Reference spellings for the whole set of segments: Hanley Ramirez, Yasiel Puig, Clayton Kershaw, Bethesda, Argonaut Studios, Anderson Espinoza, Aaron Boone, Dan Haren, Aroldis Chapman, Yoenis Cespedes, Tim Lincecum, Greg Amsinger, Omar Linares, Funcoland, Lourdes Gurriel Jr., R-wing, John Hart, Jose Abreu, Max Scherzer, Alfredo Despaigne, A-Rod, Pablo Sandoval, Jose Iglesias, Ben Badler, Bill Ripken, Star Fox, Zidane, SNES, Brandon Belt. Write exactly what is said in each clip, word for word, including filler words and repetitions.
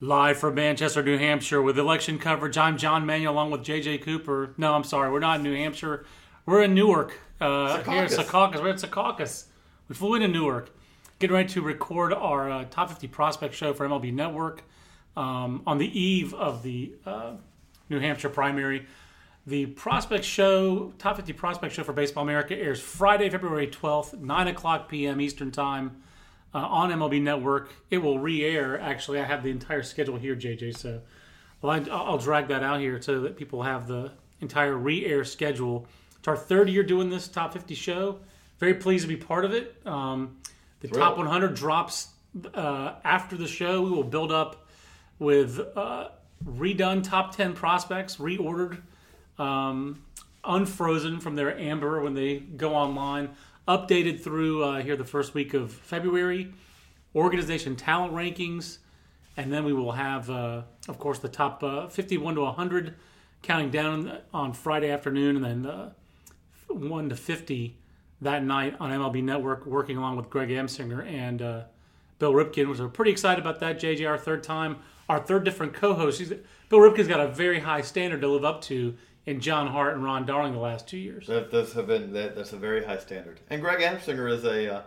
Live from Manchester, New Hampshire with election coverage. I'm John Manuel along with J J. Cooper. No, I'm sorry. We're not in New Hampshire. We're in Newark. Uh, here at Secaucus. We're at Secaucus. We flew into Newark. Getting ready to record our uh, Top fifty Prospect Show for M L B Network um, on the eve of the uh, New Hampshire primary. The Prospect Show, Top fifty Prospect Show for Baseball America airs Friday, February twelfth, nine o'clock p.m. Eastern Time. Uh, on M L B Network. It will re-air, actually. I have the entire schedule here, J J, so I'll, I'll drag that out here so that people have the entire re-air schedule. It's our third year doing this Top fifty show. Very pleased to be part of it. Um, the Thrill. Top one hundred drops uh, after the show. We will build up with uh, redone Top ten prospects, reordered, um, unfrozen from their amber when they go online. Updated through uh, here the first week of February, organization talent rankings, and then we will have, uh, of course, the top uh, fifty-one to one hundred counting down on Friday afternoon, and then uh, one to fifty that night on M L B Network, working along with Greg Amsinger and uh, Bill Ripken. We're pretty excited about that, J J, our third time, our third different co-host. He's, Bill Ripken's got a very high standard to live up to. And John Hart and Ron Darling the last two years. That, those have been that, that's a very high standard. And Greg Amsinger is a uh,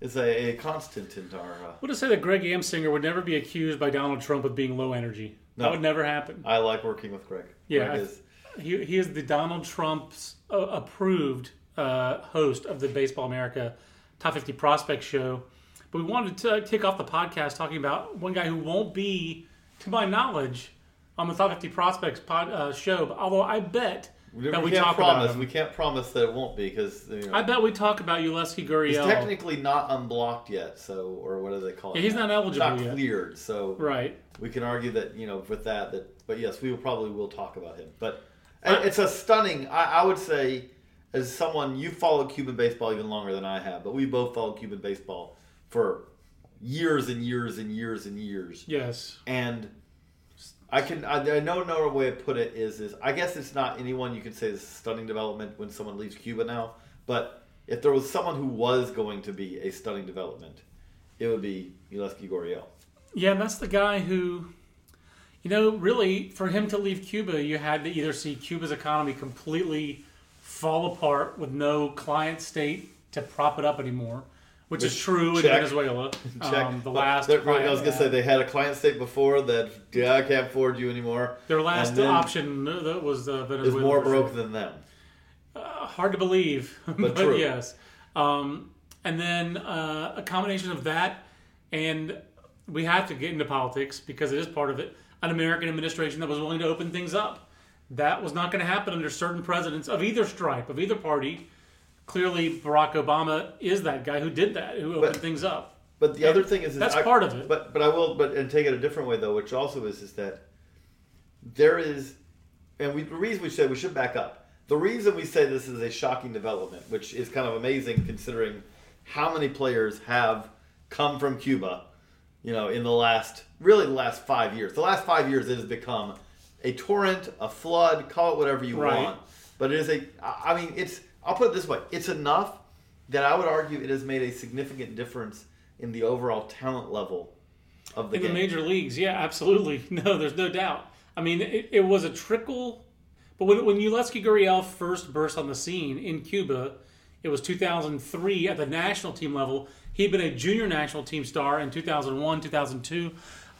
is a, a constant in our. Uh, Would I say that Greg Amsinger would never be accused by Donald Trump of being low energy? No, that would never happen. I like working with Greg. Yeah, Greg is, he he is the Donald Trump's uh, approved uh, host of the Baseball America Top fifty Prospect Show. But we wanted to kick off the podcast talking about one guy who won't be, to my knowledge, on the Top fifty Prospects pod, uh, show, but although I bet we that we talk promise, about him. We can't promise that it won't be, because... You know, I bet we talk about Yulieski Gurriel. He's technically not unblocked yet, so, or what do they call it? Yeah, he's not eligible not yet. Not cleared, so... Right. We can argue that, you know, with that, that, but yes, we will probably will talk about him. But I, it's a stunning, I, I would say, as someone, you followed Cuban baseball even longer than I have, but we both followed Cuban baseball for years and years and years and years. Yes. And... I can. I, I know no way to put it is, is I guess it's not anyone you can say is a stunning development when someone leaves Cuba now. But if there was someone who was going to be a stunning development, it would be Yulieski Gurriel. Yeah, and that's the guy who, you know, really for him to leave Cuba, you had to either see Cuba's economy completely fall apart with no client state to prop it up anymore. Which, Which is true check. in Venezuela. Um, the last I was going to say, they had a client state before that, yeah, I can't afford you anymore. Their last option that was uh, Venezuela. Is more broke sure. than them. Uh, hard to believe. But, but true. Yes. Um, and then uh, a combination of that, and we have to get into politics because it is part of it, an American administration that was willing to open things up. That was not going to happen under certain presidents of either stripe, of either party. Clearly, Barack Obama is that guy who did that, who opened but, things up. But the and other thing is, is that's I, part of it. But but I will, but and take it a different way though, which also is is that there is, and we, the reason we said we should back up. The reason we say this is a shocking development, which is kind of amazing considering how many players have come from Cuba, you know, in the last really the last five years. The last five years it has become a torrent, a flood, call it whatever you right. want. But it is a, I mean, it's. I'll put it this way. It's enough that I would argue it has made a significant difference in the overall talent level of the game. In the major leagues, yeah, absolutely. No, there's no doubt. I mean, it, it was a trickle. But when, when Yulieski Gurriel first burst on the scene in Cuba, it was two thousand three at the national team level. He'd been a junior national team star in two thousand one, two thousand two.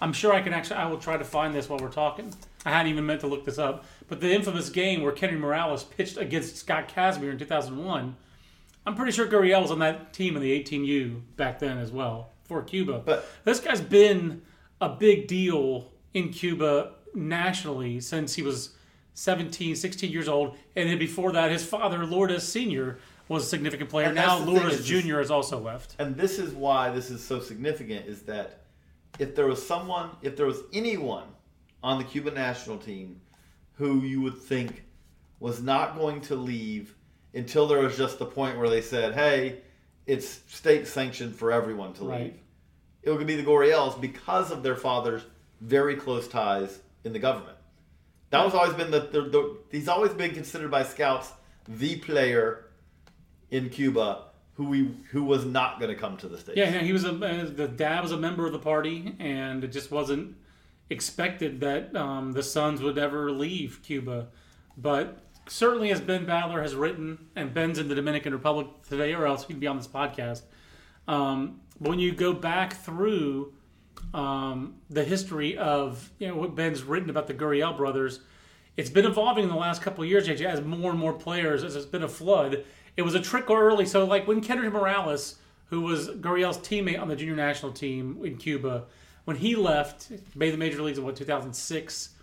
I'm sure I can actually, I will try to find this while we're talking. I hadn't even meant to look this up. But the infamous game where Kendrys Morales pitched against Scott Kazmir in two thousand one, I'm pretty sure Gurriel was on that team in the eighteen U back then as well for Cuba. But this guy's been a big deal in Cuba nationally since he was seventeen, sixteen years old. And then before that, his father, Lourdes Senior, was a significant player. Now Lourdes Junior has also left. And this is why this is so significant, is that if there was someone, if there was anyone on the Cuban national team who you would think was not going to leave until there was just the point where they said, hey, it's state sanctioned for everyone to right. leave. It would be the Gurriels because of their father's very close ties in the government. That was always been the, the, the he's always been considered by scouts the player in Cuba who we who was not going to come to the States. Yeah, he was a, the dad was a member of the party, and it just wasn't expected that um, the sons would ever leave Cuba. But certainly, as Ben Badler has written, and Ben's in the Dominican Republic today, or else he'd be on this podcast. Um, but when you go back through um, the history of you know what Ben's written about the Gurriel brothers, it's been evolving in the last couple of years, as more and more players, as it's been a flood. It was a trick early. So, like when Kendrys Morales, who was Gurriel's teammate on the junior national team in Cuba, when he left, made the major leagues in, what, two thousand six?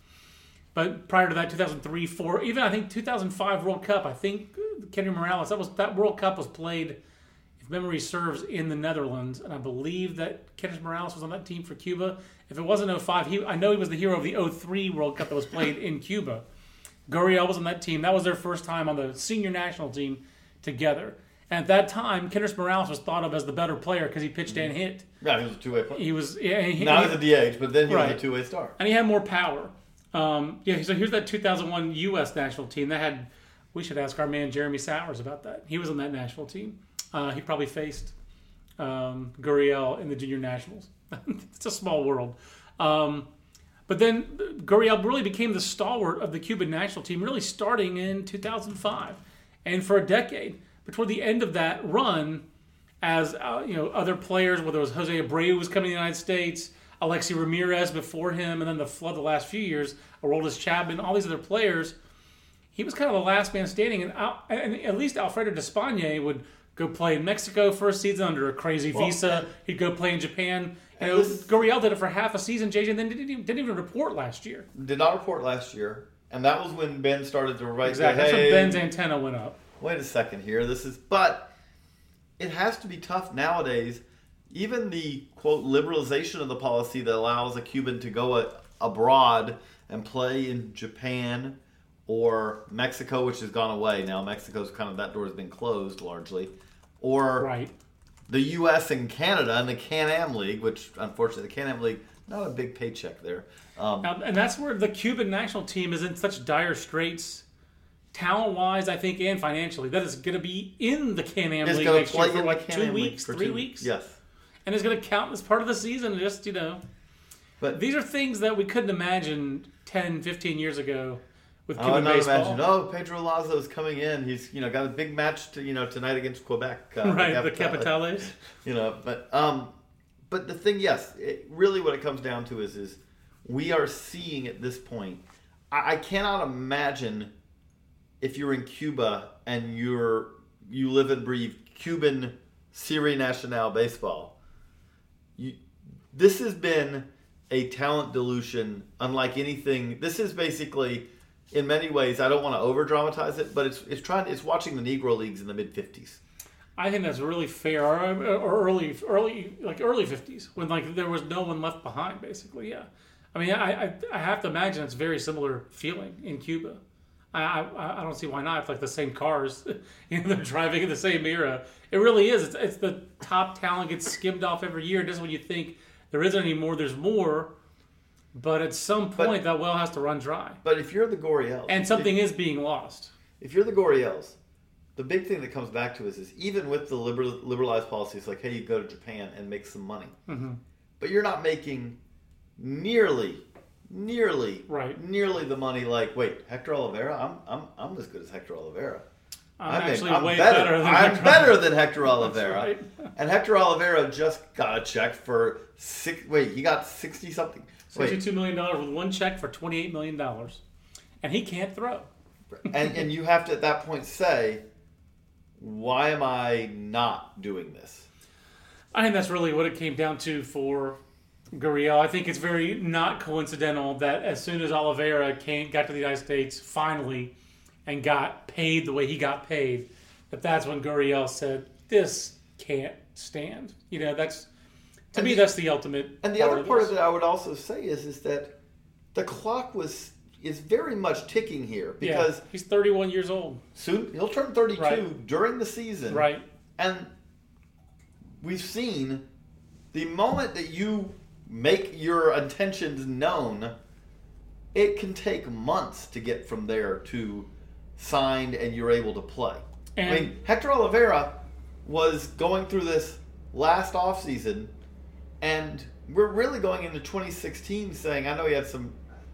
But prior to that, two thousand three, four, even I think two thousand five World Cup, I think Kendrys Morales, that was that World Cup was played, if memory serves, in the Netherlands. And I believe that Kendrys Morales was on that team for Cuba. If it wasn't oh five, he, I know he was the hero of the oh three World Cup that was played in Cuba. Gurriel was on that team. That was their first time on the senior national team together. And at that time, Kendrys Morales was thought of as the better player because he pitched and hit. Yeah, he was a two-way player. He was, yeah, he, now he's a D H, but then he right. was a two-way star. And he had more power. Um, yeah, so here's that two thousand one U S national team that had, we should ask our man Jeremy Sowers about that. He was on that national team. Uh, he probably faced um, Gurriel in the junior nationals. It's a small world. Um, but then Gurriel really became the stalwart of the Cuban national team, really starting in two thousand five. And for a decade, but toward the end of that run, as uh, you know, other players, whether it was Jose Abreu was coming to the United States, Alexi Ramirez before him, and then the flood the last few years, Aroldis Chapman, all these other players, he was kind of the last man standing. And, Al- and at least Alfredo Despaigne would go play in Mexico for a season under a crazy well, visa. He'd go play in Japan. And it was, Gurriel did it for half a season, J J, and then didn't even, didn't even report last year. Did not report last year. And that was when Ben started to write. Exactly. Say, hey, that's when Ben's antenna went up. Wait a second here. This is, but it has to be tough nowadays. Even the quote liberalization of the policy that allows a Cuban to go a, abroad and play in Japan or Mexico, which has gone away now. Mexico's kind of that door has been closed largely, or right. the U S and Canada and the Can-Am League, which unfortunately the Can-Am League. Not a big paycheck there. Um, and that's where the Cuban national team is in such dire straits, talent-wise, I think, and financially. That is going to be in the Can-Am League next year for like two weeks, three weeks. Yes. And it's going to count as part of the season, just, you know. But these are things that we couldn't imagine ten, fifteen years ago with Cuban baseball. I would not imagine, oh, Pedro Lazo's coming in. He's, you know, got a big match to, you know, tonight against Quebec. Uh, right, the Capitales. Like, you know, but... um But the thing, yes, it, really what it comes down to is, is we are seeing at this point, I, I cannot imagine if you're in Cuba and you're you live and breathe Cuban Serie Nacional baseball. You, this has been a talent dilution unlike anything. This is basically, in many ways, I don't want to over-dramatize it, but it's it's trying it's watching the Negro Leagues in the mid-fifties. I think that's really fair, or, or early, early, like early fifties, when like there was no one left behind, basically. Yeah, I mean, I, I, I have to imagine it's a very similar feeling in Cuba. I, I, I don't see why not. It's like the same cars, you know, they're driving in the same era. It really is. It's, it's the top talent gets skimmed off every year. Just when you think there isn't any more, there's more. But at some point, but, that well has to run dry. But if you're the Gurriels, and something if, is being lost. If you're the Gurriels. The big thing that comes back to us is even with the liberal, liberalized policies, like, hey, you go to Japan and make some money. Mm-hmm. But you're not making nearly, nearly, right. nearly the money like, wait, Hector Olivera? I'm I'm, I'm as good as Hector Olivera. I'm I actually I'm way better, better than I'm Hector. better than Hector Olivera. Right. And Hector Olivera just got a check for, six. wait, he got sixty-something. sixty-two million dollars with one check for twenty-eight million dollars. And he can't throw. and And you have to, at that point, say... Why am I not doing this? I think that's really what it came down to for Gurriel. I think it's very not coincidental that as soon as Olivera came, got to the United States finally and got paid the way he got paid, that that's when Gurriel said, this can't stand. You know, that's, to and me, the, that's the ultimity. And the other part of it I would also say is, is that the clock was is very much ticking here because yeah, he's thirty-one years old. Soon he'll turn thirty-two right. during the season. Right. And we've seen the moment that you make your intentions known, it can take months to get from there to signed and you're able to play. And I mean, Hector Olivera was going through this last offseason, and we're really going into twenty sixteen saying, I know he had some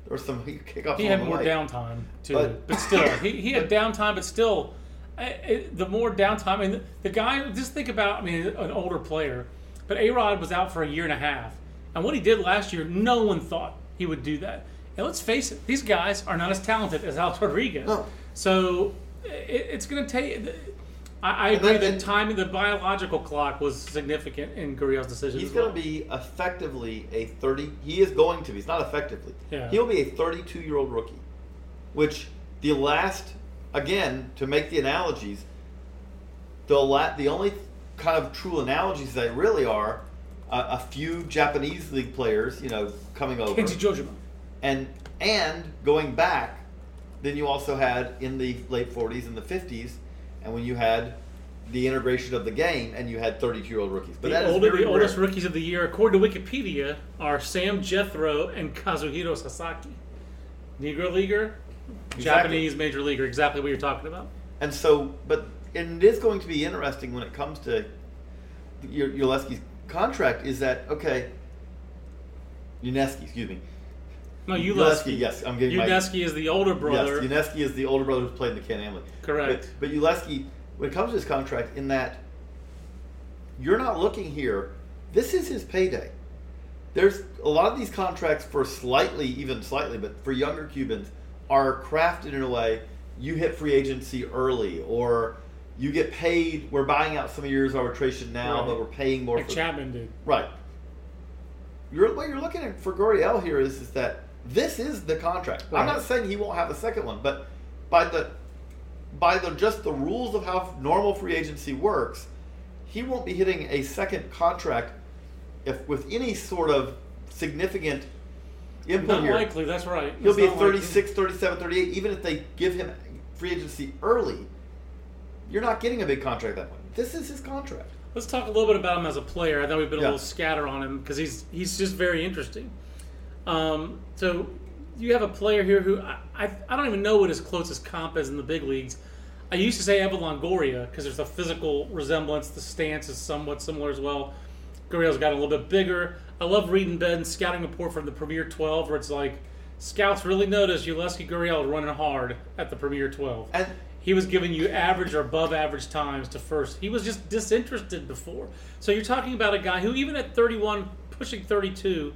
or some kickoff. He had more light. downtime too, but, but still, he he had downtime, but still, it, the more downtime. And the, the guy, just think about, I mean, an older player, but A-Rod was out for a year and a half, and what he did last year, no one thought he would do that. And let's face it, these guys are not as talented as Alex Rodriguez. No. So it, it's going to take. I, I agree then, that time, the biological clock was significant in Gurriel's decision. He's well. going to be effectively a thirty. He is going to be. It's not effectively. Yeah. He'll be a thirty-two-year-old rookie, which the last, again, to make the analogies, the la- the only kind of true analogies they really are uh, a few Japanese league players, you know, coming over. Kenji Jojima. And and going back, then you also had in the late forties and the fifties, and when you had the integration of the game, and you had thirty-two-year-old rookies. But the that older, is very the oldest rare. Rookies of the year, according to Wikipedia, are Sam Jethro and Kazuhiro Sasaki, Negro leaguer, exactly. Japanese major leaguer. Exactly what you're talking about. And so, but and it is going to be interesting when it comes to Yulieski's contract. Is that okay? Yulieski, excuse me. No, Yulieski. Yes, I'm getting Yulieski my... is the older brother. Yes, Yulieski is the older brother who's played in the Can-Am League. Correct. But, but Yulieski, when it comes to his contract, in that you're not looking here, this is his payday. There's a lot of these contracts for slightly, even slightly, but for younger Cubans are crafted in a way you hit free agency early or you get paid. We're buying out some of your arbitration now, right. but we're paying more. Like for Chapman did. Right. You're, what you're looking at for Gurriel here is, is that this is the contract. Right. I'm not saying he won't have a second one, but by the by the just the rules of how normal free agency works, he won't be hitting a second contract if with any sort of significant input not here. Not likely, that's right. He'll it's be thirty-six, likely. thirty-seven, thirty-eight. Even if they give him free agency early, you're not getting a big contract that way. This is his contract. Let's talk a little bit about him as a player. I know we've been yeah. a little scatter on him because he's he's just very interesting. Um, so you have a player here who I, I I don't even know what his closest comp is in the big leagues. I used to say Evan Longoria because there's a physical resemblance. The stance is somewhat similar as well. Gurriel's got a little bit bigger. I love reading Ben's scouting report from the Premier twelve where it's like, scouts really noticed Yulieski Gurriel running hard at the Premier twelve. And he was giving you average or above average times to first. He was just disinterested before. So you're talking about a guy who even at thirty-one, pushing thirty-two,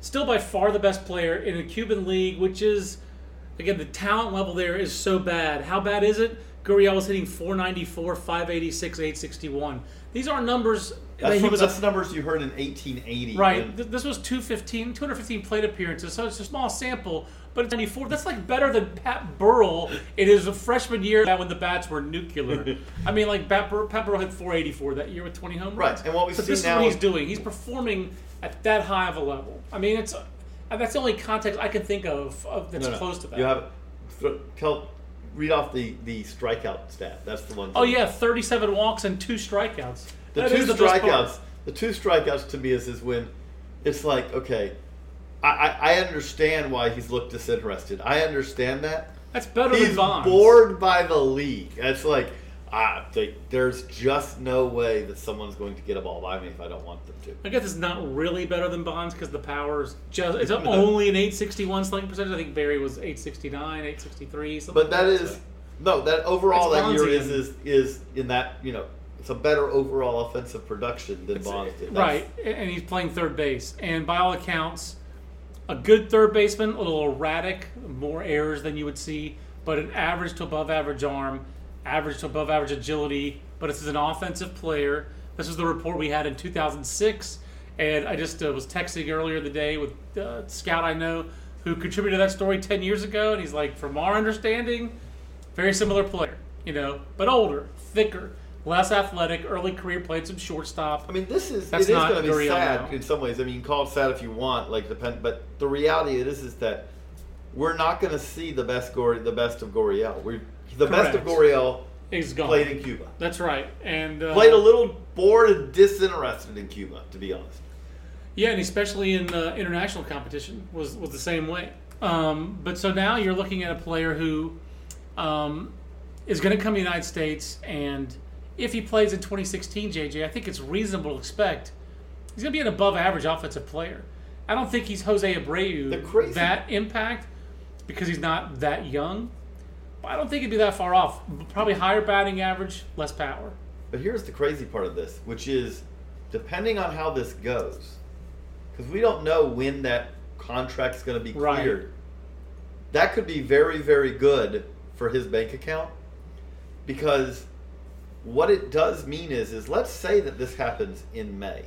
still by far the best player in a Cuban league, which is, again, the talent level there is so bad. How bad is it? Gurriel was hitting four ninety-four, five eighty-six, eight sixty-one. These are numbers. That's, I mean, he was that's a, the numbers you heard in eighteen eighty. Right. Th- this was two fifteen, two hundred fifteen plate appearances, so it's a small sample, but it's ninety-four. That's like better than Pat Burrell in his freshman year when the bats were nuclear. I mean, like Pat Burrell, Pat Burrell hit four eighty-four that year with twenty home runs. Right, and what we so see now. This is what he's doing. He's performing at that high of a level. I mean, it's that's the only context I can think of, of that's no, no. close to that. You have th- tell, read off the, the strikeout stat. That's the one. Oh yeah, about. thirty-seven walks and two strikeouts. The that two is the strikeouts. The two strikeouts to me is is when it's like, okay, I, I, I understand why he's looked disinterested. I understand that. That's better he's than Bonds. He's bored by the league. It's like I think there's just no way that someone's going to get a ball by me if I don't want them to. I guess it's not really better than Bonds because the power's just it's only an eight sixty-one slugging percentage. I think Barry was eight sixty-nine, eight sixty-three, something. But that like is so. no that overall it's that Bonds year is, is is in that you know it's a better overall offensive production than it's, Bonds did. That's, right, and he's playing third base, and by all accounts, a good third baseman, a little erratic, more errors than you would see, but an average to above average arm. Average to above average agility, but this is an offensive player. This is the report we had in two thousand six, and I just uh, was texting earlier the day with uh, a scout I know who contributed to that story ten years ago, and he's like, from our understanding, very similar player, you know, but older, thicker, less athletic, early career, played some shortstop. I mean, this is, That's it is going to be sad now. In some ways. I mean, you can call it sad if you want, like depend, but the reality of it is, is that we're not going to see the best Gor- the best of Gurriel. We're, the Correct. best of Gurriel is gone. Played in Cuba. That's right. And uh, played a little bored and disinterested in Cuba, to be honest. Yeah, and especially in uh, international competition was, was the same way. Um, but so now you're looking at a player who um, is going to come to the United States, and if he plays in twenty sixteen, J J, I think it's reasonable to expect he's going to be an above-average offensive player. I don't think he's Jose Abreu that impact because he's not that young. But I don't think he'd be that far off. Probably higher batting average, less power. But here's the crazy part of this, which is depending on how this goes, because we don't know when that contract's going to be cleared. Right. That could be very, very good for his bank account, because what it does mean is, is let's say that this happens in May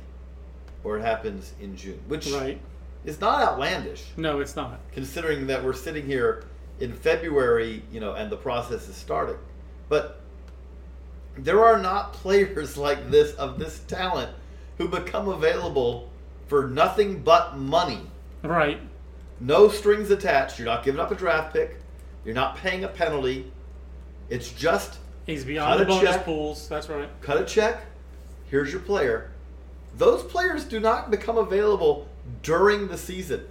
or it happens in June, which right. is not outlandish. No, it's not. Considering that we're sitting here in February, you know, and the process is starting. But there are not players like this of this talent who become available for nothing but money. Right. No strings attached. You're not giving up a draft pick. You're not paying a penalty. It's just he's beyond the bonus pools. That's right. Cut a check. Here's your player. Those players do not become available during the season.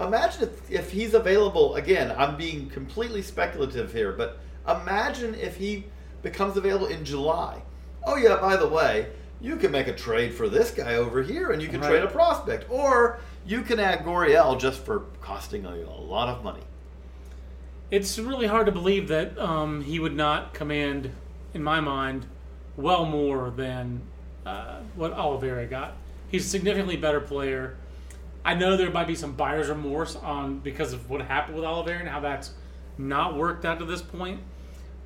Imagine if, if he's available, again, I'm being completely speculative here, but imagine if he becomes available in July. Oh, yeah, by the way, you can make a trade for this guy over here, and you can right. trade a prospect. Or you can add Gurriel just for costing a, a lot of money. It's really hard to believe that um, he would not command, in my mind, well more than uh, what Olivera got. He's a significantly better player. I know there might be some buyer's remorse on because of what happened with Olivera and how that's not worked out to this point.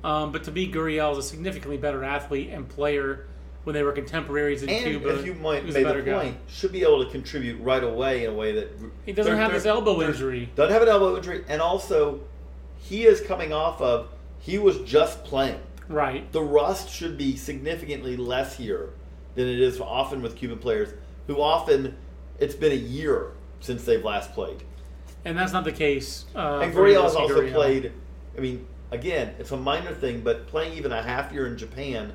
Um, but to me, Gurriel is a significantly better athlete and player when they were contemporaries in and Cuba. And if you might make the point, guy. should be able to contribute right away in a way that... He doesn't have this elbow injury. Doesn't have an elbow injury. And also, he is coming off of, he was just playing. Right. The rust should be significantly less here than it is often with Cuban players, who often, it's been a year since they've last played. And that's not the case. Uh, and Gurriel has also Gurriel. played, I mean, again, it's a minor thing, but playing even a half year in Japan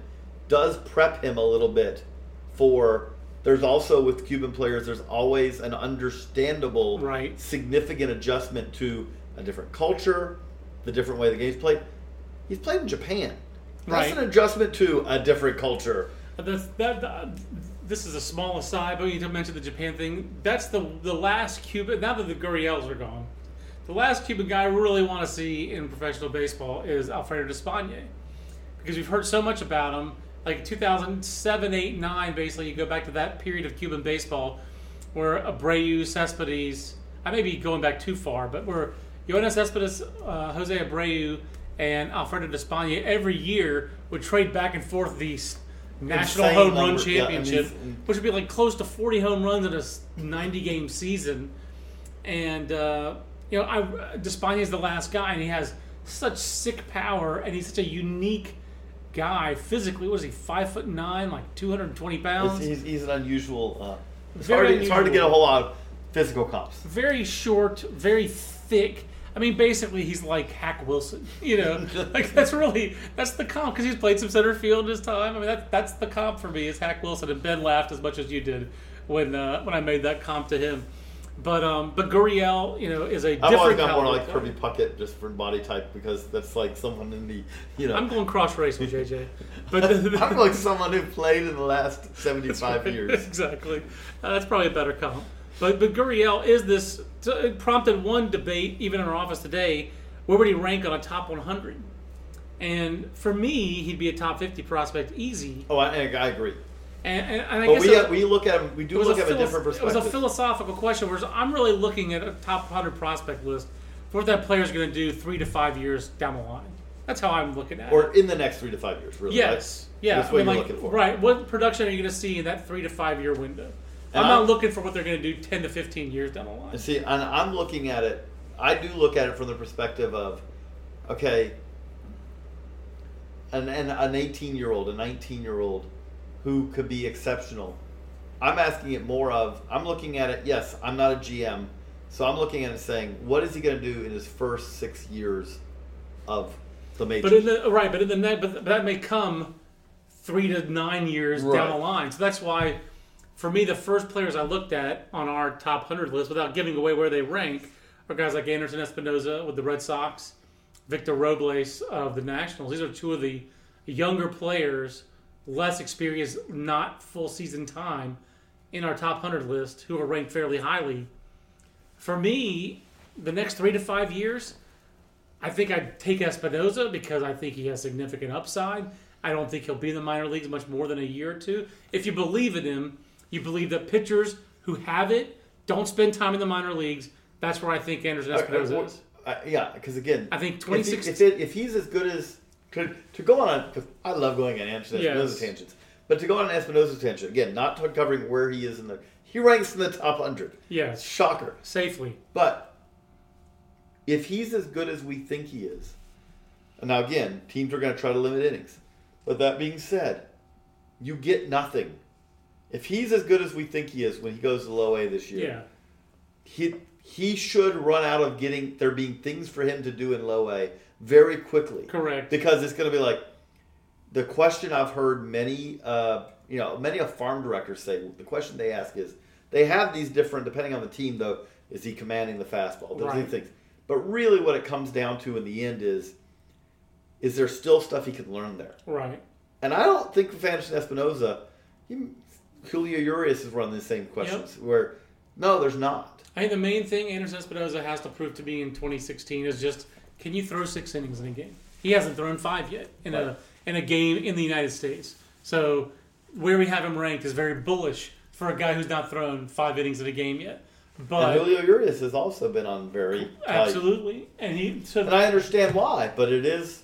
does prep him a little bit for, there's also with Cuban players, there's always an understandable, right. significant adjustment to a different culture, the different way the game's played. He's played in Japan. That's right. an adjustment to a different culture. That's, that, that, this is a small aside, but you didn't mention the Japan thing. That's the the last Cuban, now that the Gurriels are gone, the last Cuban guy I really want to see in professional baseball is Alfredo Despaigne, because we've heard so much about him. Like two thousand seven, eight, nine, basically, you go back to that period of Cuban baseball where Abreu, Cespedes, I may be going back too far, but where Yoenis Cespedes, uh, Jose Abreu, and Alfredo Despaigne every year would trade back and forth the National Insane Home number. Run Championship, yeah, I mean, which would be like close to forty home runs in a ninety-game season. And, uh, you know, I, Despaigne is the last guy, and he has such sick power, and he's such a unique guy physically. What is he, five foot nine, like two hundred twenty pounds? He's, he's an unusual. Uh, it's, very hard to, unusual. It's hard to get a whole lot of physical comps. Very short, very thick. I mean, basically, he's like Hack Wilson. You know, like that's really that's the comp because he's played some center field in his time. I mean, that that's the comp for me is Hack Wilson. And Ben laughed as much as you did when uh, when I made that comp to him. But um, but Gurriel, you know, is a different. I've always gone more like Kirby Puckett just for body type because that's like someone in the, you know. I'm going cross race with J J. But I'm like someone who played in the last seventy-five right. years. Exactly, uh, that's probably a better comp. But but Gurriel is this. So it prompted one debate even in our office today. Where would he rank on a top one hundred? And for me, he'd be a top fifty prospect easy. Oh, I I agree. And, and, and I but guess we, was, have, we look at him, we do look at philo- a different perspective. It was a philosophical question, whereas I'm really looking at a top one hundred prospect list for what that player's going to do three to five years down the line. That's how I'm looking at or it. Or in the next three to five years, really. Yes. That's, yeah. That's what I mean, you're like, looking for. Right. What production are you going to see in that three to five year window? And I'm not I'm, looking for what they're going to do ten to fifteen years down the line. And see, and I'm looking at it, I do look at it from the perspective of, okay, an an eighteen-year-old, a nineteen-year-old who could be exceptional. I'm asking it more of, I'm looking at it, yes, I'm not a G M, so I'm looking at it saying, what is he going to do in his first six years of the majors? But in the, right, but in the net, but that may come three to nine years right. down the line. So that's why, for me, the first players I looked at on our top one hundred list, without giving away where they rank, are guys like Anderson Espinoza with the Red Sox, Victor Robles of the Nationals. These are two of the younger players, less experienced, not full season time, in our top one hundred list, who are ranked fairly highly. For me, the next three to five years, I think I'd take Espinoza because I think he has significant upside. I don't think he'll be in the minor leagues much more than a year or two. If you believe in him, you believe that pitchers who have it don't spend time in the minor leagues. That's where I think Anderson Espinoza is. Uh, yeah, because again, I think twenty-six. If, he, if, it, if he's as good as to, to go on, because I love going on Anderson Espinoza tangents, but to go on Espinoza tangent again, not covering where he is in the. He ranks in the top one hundred. Yes. Shocker. Safely. But if he's as good as we think he is, and now again, teams are going to try to limit innings. But that being said, you get nothing. If he's as good as we think he is when he goes to low A this year, yeah. he he should run out of getting there being things for him to do in low A very quickly. Correct. Because it's going to be like the question I've heard many uh, you know, many of farm directors say, the question they ask is, they have these different, depending on the team though, is he commanding the fastball? Those right. things. But really what it comes down to in the end is, is there still stuff he can learn there? Right. And I don't think with Anderson Espinoza, he, Julio Urias is running the same questions yep. where, no, there's not. I think the main thing Anderson Espinoza has to prove to me in twenty sixteen is just, can you throw six innings in a game? He hasn't thrown five yet in right. a in a game in the United States. So where we have him ranked is very bullish for a guy who's not thrown five innings in a game yet. But and Julio Urias has also been on very absolutely, tight. and he so and I understand why, but it is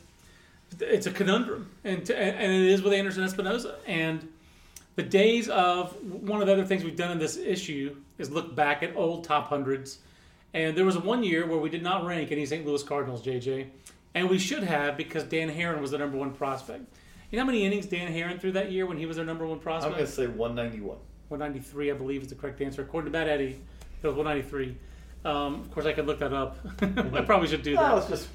it's a conundrum, and to, and it is with Anderson Espinoza. And the days of one of the other things we've done in this issue is look back at old top hundreds, and there was one year where we did not rank any Saint Louis Cardinals, J J, and we should have because Dan Haren was the number one prospect. You know how many innings Dan Haren threw that year when he was their number one prospect? I'm going to say one ninety-one. one ninety-three, I believe, is the correct answer. According to Bad Eddie, it was one ninety-three. Um, of course, I could look that up. I probably should do that. No, it's just...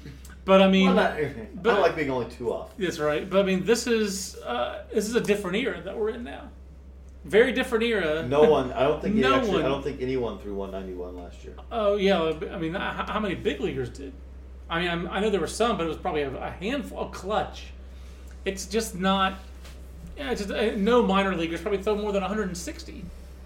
But I mean, not, but, I like being only two off. That's right. But I mean, this is uh, this is a different era that we're in now. Very different era. No one. I don't think. no actually, one. I don't think anyone threw one ninety-one last year. Oh yeah. I mean, how many big leaguers did? I mean, I know there were some, but it was probably a handful. A clutch. It's just not. Yeah. It's just uh, no minor leaguers probably throw more than one hundred sixty.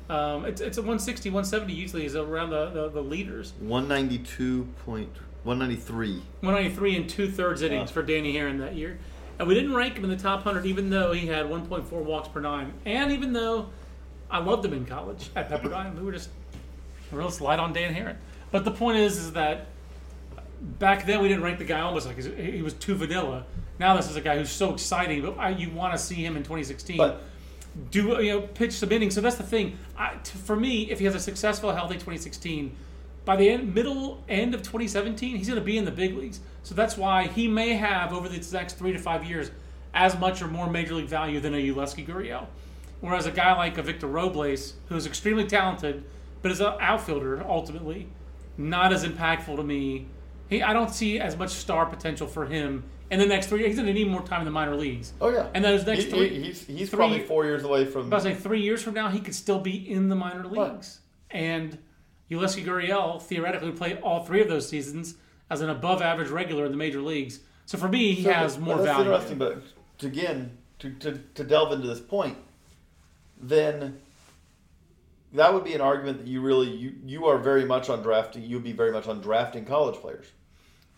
Um, it's it's a one sixty, one seventy usually is around the the, the leaders. one ninety-two point. one ninety-three. one ninety-three and two-thirds innings yeah. for Danny Haren that year. And we didn't rank him in the top one hundred even though he had one point four walks per nine. And even though I loved him in college at Pepperdine, we were just real slight on Dan Haren. But the point is is that back then we didn't rank the guy almost like he was too vanilla. Now this is a guy who's so exciting, but I, you want to see him in twenty sixteen. But, Do you know pitch some innings. So that's the thing. I, t- for me, if he has a successful, healthy twenty sixteen, by the end, middle end of twenty seventeen, he's going to be in the big leagues. So that's why he may have, over the next three to five years, as much or more major league value than a Yulieski Gurriel. Whereas a guy like a Victor Robles, who is extremely talented, but is an outfielder, ultimately, not as impactful to me. He, I don't see as much star potential for him in the next three years. He's going to need more time in the minor leagues. Oh, yeah. And those next he, three... He's, he's three, probably four years away from... I was like, three years from now, he could still be in the minor leagues. Right. And... Yulieski Gurriel theoretically played all three of those seasons as an above-average regular in the major leagues. So for me, he so, has more well, that's value. That's interesting, but again, to, to, to delve into this point, then that would be an argument that you really you, you are very much on drafting. You'd be very much on drafting college players.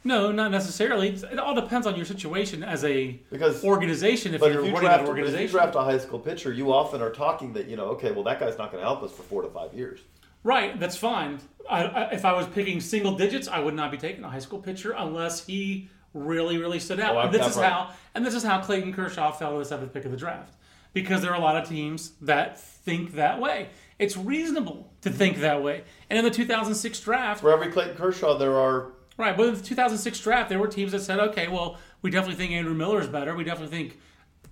No, not necessarily. It's, it all depends on your situation as a because, organization. If you're if you running draft, an organization, if you draft a high school pitcher, you often are talking that you know, okay, well, that guy's not going to help us for four to five years. Right, that's fine. I, I, if I was picking single digits, I would not be taking a high school pitcher unless he really, really stood out. Oh, and this is right. how, and this is how Clayton Kershaw fell to the seventh pick of the draft, because there are a lot of teams that think that way. It's reasonable to think that way. And in the two thousand six draft, for every Clayton Kershaw, there are Right, but in the two thousand six draft, there were teams that said, okay, well, we definitely think Andrew Miller's better. We definitely think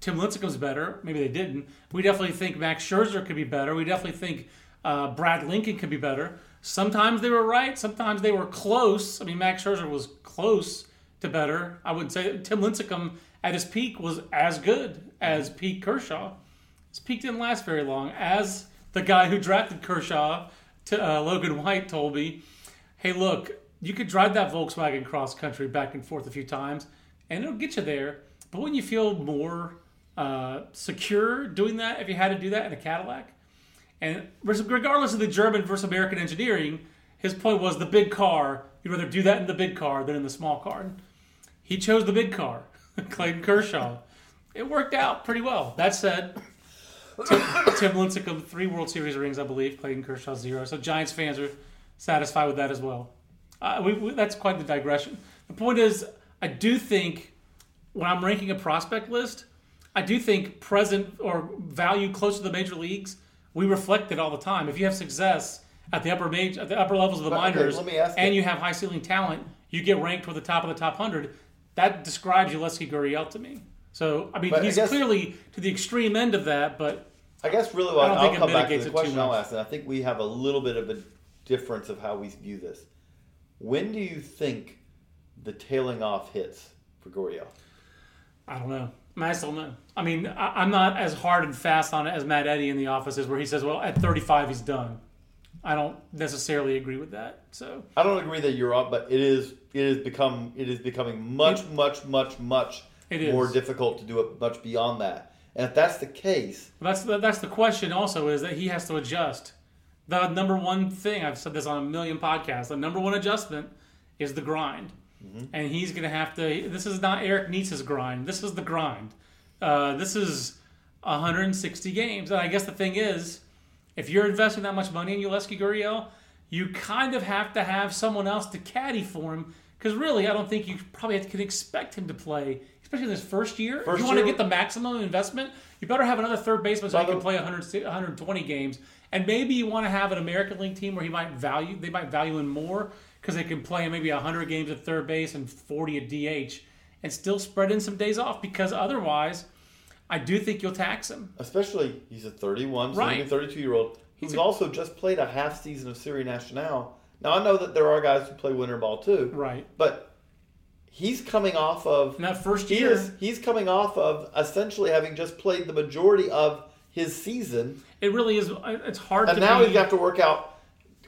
Tim Lincecum's better. Maybe they didn't. We definitely think Max Scherzer could be better. We definitely think uh, Brad Lincoln could be better. Sometimes they were right. Sometimes they were close. I mean, Max Scherzer was close to better. I wouldn't say Tim Lincecum at his peak was as good as Pete Kershaw. His peak didn't last very long. As the guy who drafted Kershaw, to, uh, Logan White, told me, hey, look, you could drive that Volkswagen cross-country back and forth a few times, and it'll get you there. But wouldn't you feel more uh, secure doing that if you had to do that in a Cadillac? And regardless of the German versus American engineering, his point was the big car, you'd rather do that in the big car than in the small car. He chose the big car, Clayton Kershaw. It worked out pretty well. That said, Tim, Tim Lincecum, three World Series rings, I believe. Clayton Kershaw, zero. So Giants fans are satisfied with that as well. Uh, we, we, that's quite the digression. The point is, I do think when I'm ranking a prospect list, I do think present or value close to the major leagues, we reflect it all the time. If you have success at the upper major, at the upper levels of the but, minors, okay, and you. you have high ceiling talent, you get ranked with the top of the top one hundred. That describes Yulieski Gurriel to me. So, I mean, but he's I guess, clearly to the extreme end of that, but I guess really well, I don't I'll come back to the question I'll ask, and I think we have a little bit of a difference of how we view this. When do you think the tailing off hits for Gurriel? I don't know. I still know. I mean, I, I'm not as hard and fast on it as Matt Eddy in the office is, where he says, well, at thirty-five, he's done. I don't necessarily agree with that. So I don't agree that you're up, but it is it is become it is becoming much, it, much, much, much more difficult to do it much beyond that. And if that's the case... That's the, that's the question also, is that he has to adjust. The number one thing, I've said this on a million podcasts, the number one adjustment is the grind. Mm-hmm. And he's going to have to... This is not Eric Nietzsche's grind. This is the grind. Uh, this is one hundred sixty games. And I guess the thing is, if you're investing that much money in Yulieski Gurriel, you kind of have to have someone else to caddy for him. Because really, I don't think you probably can expect him to play, especially in his first year. First if you want year, to get the maximum investment, you better have another third baseman so he can play one hundred, one hundred twenty games. And maybe you want to have an American League team where he might value they might value him more because they can play maybe one hundred games at third base and forty at D H and still spread in some days off, because otherwise I do think you'll tax him. Especially he's a thirty-one, right. So thirty-two-year-old who's he's a, also just played a half season of Serie Nacional. Now, I know that there are guys who play winter ball too. Right. But he's coming off of... In that first year. He is, he's coming off of essentially having just played the majority of his season. It really is. It's hard and to And now be, he's got to work out.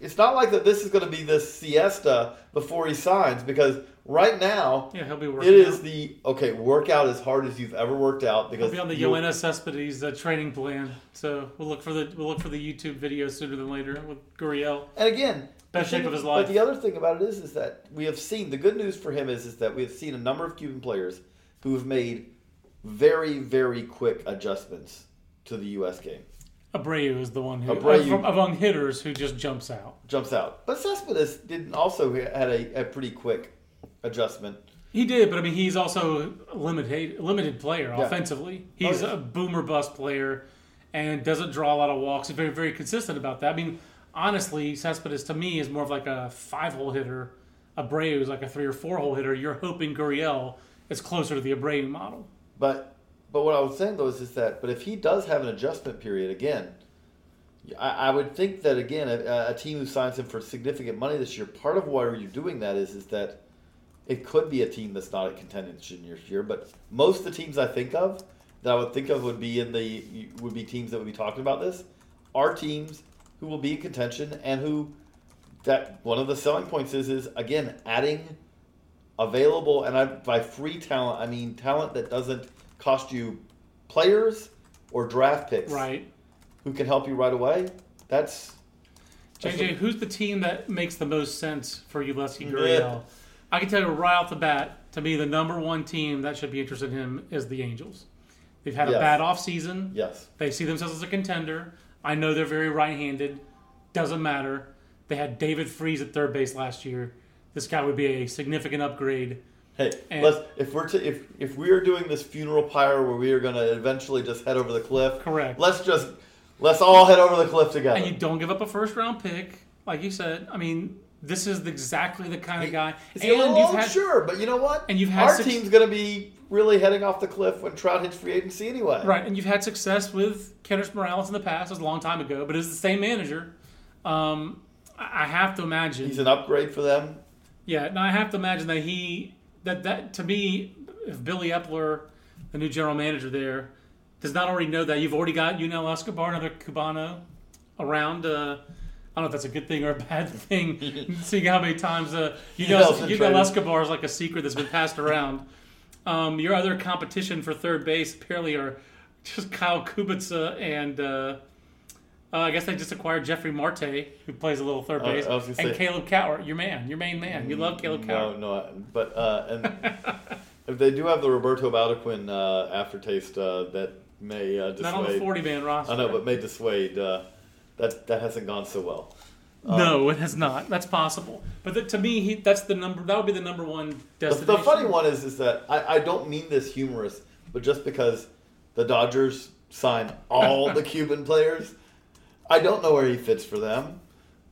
It's not like that this is going to be this siesta before he signs, because right now yeah, he'll be working it is out. the, okay, work out as hard as you've ever worked out. Because he'll be on the Yoenis Cespedes uh, training plan. So we'll look for the we'll look for the YouTube video sooner than later with Gurriel. And again... Best shape of his life. But the other thing about it is, is that we have seen, the good news for him is, is that we have seen a number of Cuban players who have made very, very quick adjustments to the U S game. Abreu is the one who, Abreu, from, among hitters, who just jumps out. Jumps out. But Cespedes didn't also had a, a pretty quick adjustment. He did, but I mean, he's also a limited, limited player yeah. offensively. He's oh, yeah. a boomer bust player and doesn't draw a lot of walks. He's very, very consistent about that. I mean, honestly, Cespedes to me is more of like a five-hole hitter. Abreu is like a three or four-hole hitter. You're hoping Gurriel is closer to the Abreu model. But... But what I was saying, though, is, is that but if he does have an adjustment period, again, I, I would think that, again, a, a team who signs him for significant money this year, part of why are you doing that is, is that it could be a team that's not a contention year, but most of the teams I think of, that I would think of would be in the would be teams that would be talking about this, are teams who will be in contention and who, that one of the selling points is, is again, adding available, and I, by free talent, I mean talent that doesn't cost you players or draft picks, right? Who can help you right away? That's, that's J J. What... Who's the team that makes the most sense for Yulieski Gurriel? Yeah. I can tell you right off the bat. To me, the number one team that should be interested in him is the Angels. They've had yes. a bad off season. Yes, they see themselves as a contender. I know they're very right-handed. Doesn't matter. They had David Freese at third base last year. This guy would be a significant upgrade. Hey, and, let's, if we're to, if if we are doing this funeral pyre where we are going to eventually just head over the cliff, correct? Let's just let's all head over the cliff together. And you don't give up a first round pick, like you said. I mean, This is exactly the kind of guy. Hey, and little, you've had, sure, but you know what? And you've had our six, team's going to be really heading off the cliff when Trout hits free agency anyway. Right, and you've had success with Kendrys Morales in the past. It was a long time ago, but it's the same manager. Um, I have to imagine he's an upgrade for them. Yeah, and I have to imagine that he that that to me, if Billy Epler, the new general manager there, does not already know that you've already got Yunel Escobar, another Cubano, around. Uh, I don't know if that's a good thing or a bad thing, seeing how many times uh, you know Yunel Escobar is like a secret that's been passed around. Um, your other competition for third base apparently are just Kyle Kubica and uh, uh, I guess they just acquired Jeffrey Marte, who plays a little third base, uh, and say, Caleb Cowart, your man, your main man. You love Caleb Cowart. No, no, but uh, and if they do have the Roberto Baldequin uh, aftertaste uh, that may uh, dissuade. Not on the forty-man roster. I know, but may dissuade. Uh, That that hasn't gone so well. Um, no, it has not. That's possible. But the, to me, he, that's the number. That would be the number one destination. The, the funny one is, is that I, I don't mean this humorous, but just because the Dodgers sign all the Cuban players, I don't know where he fits for them.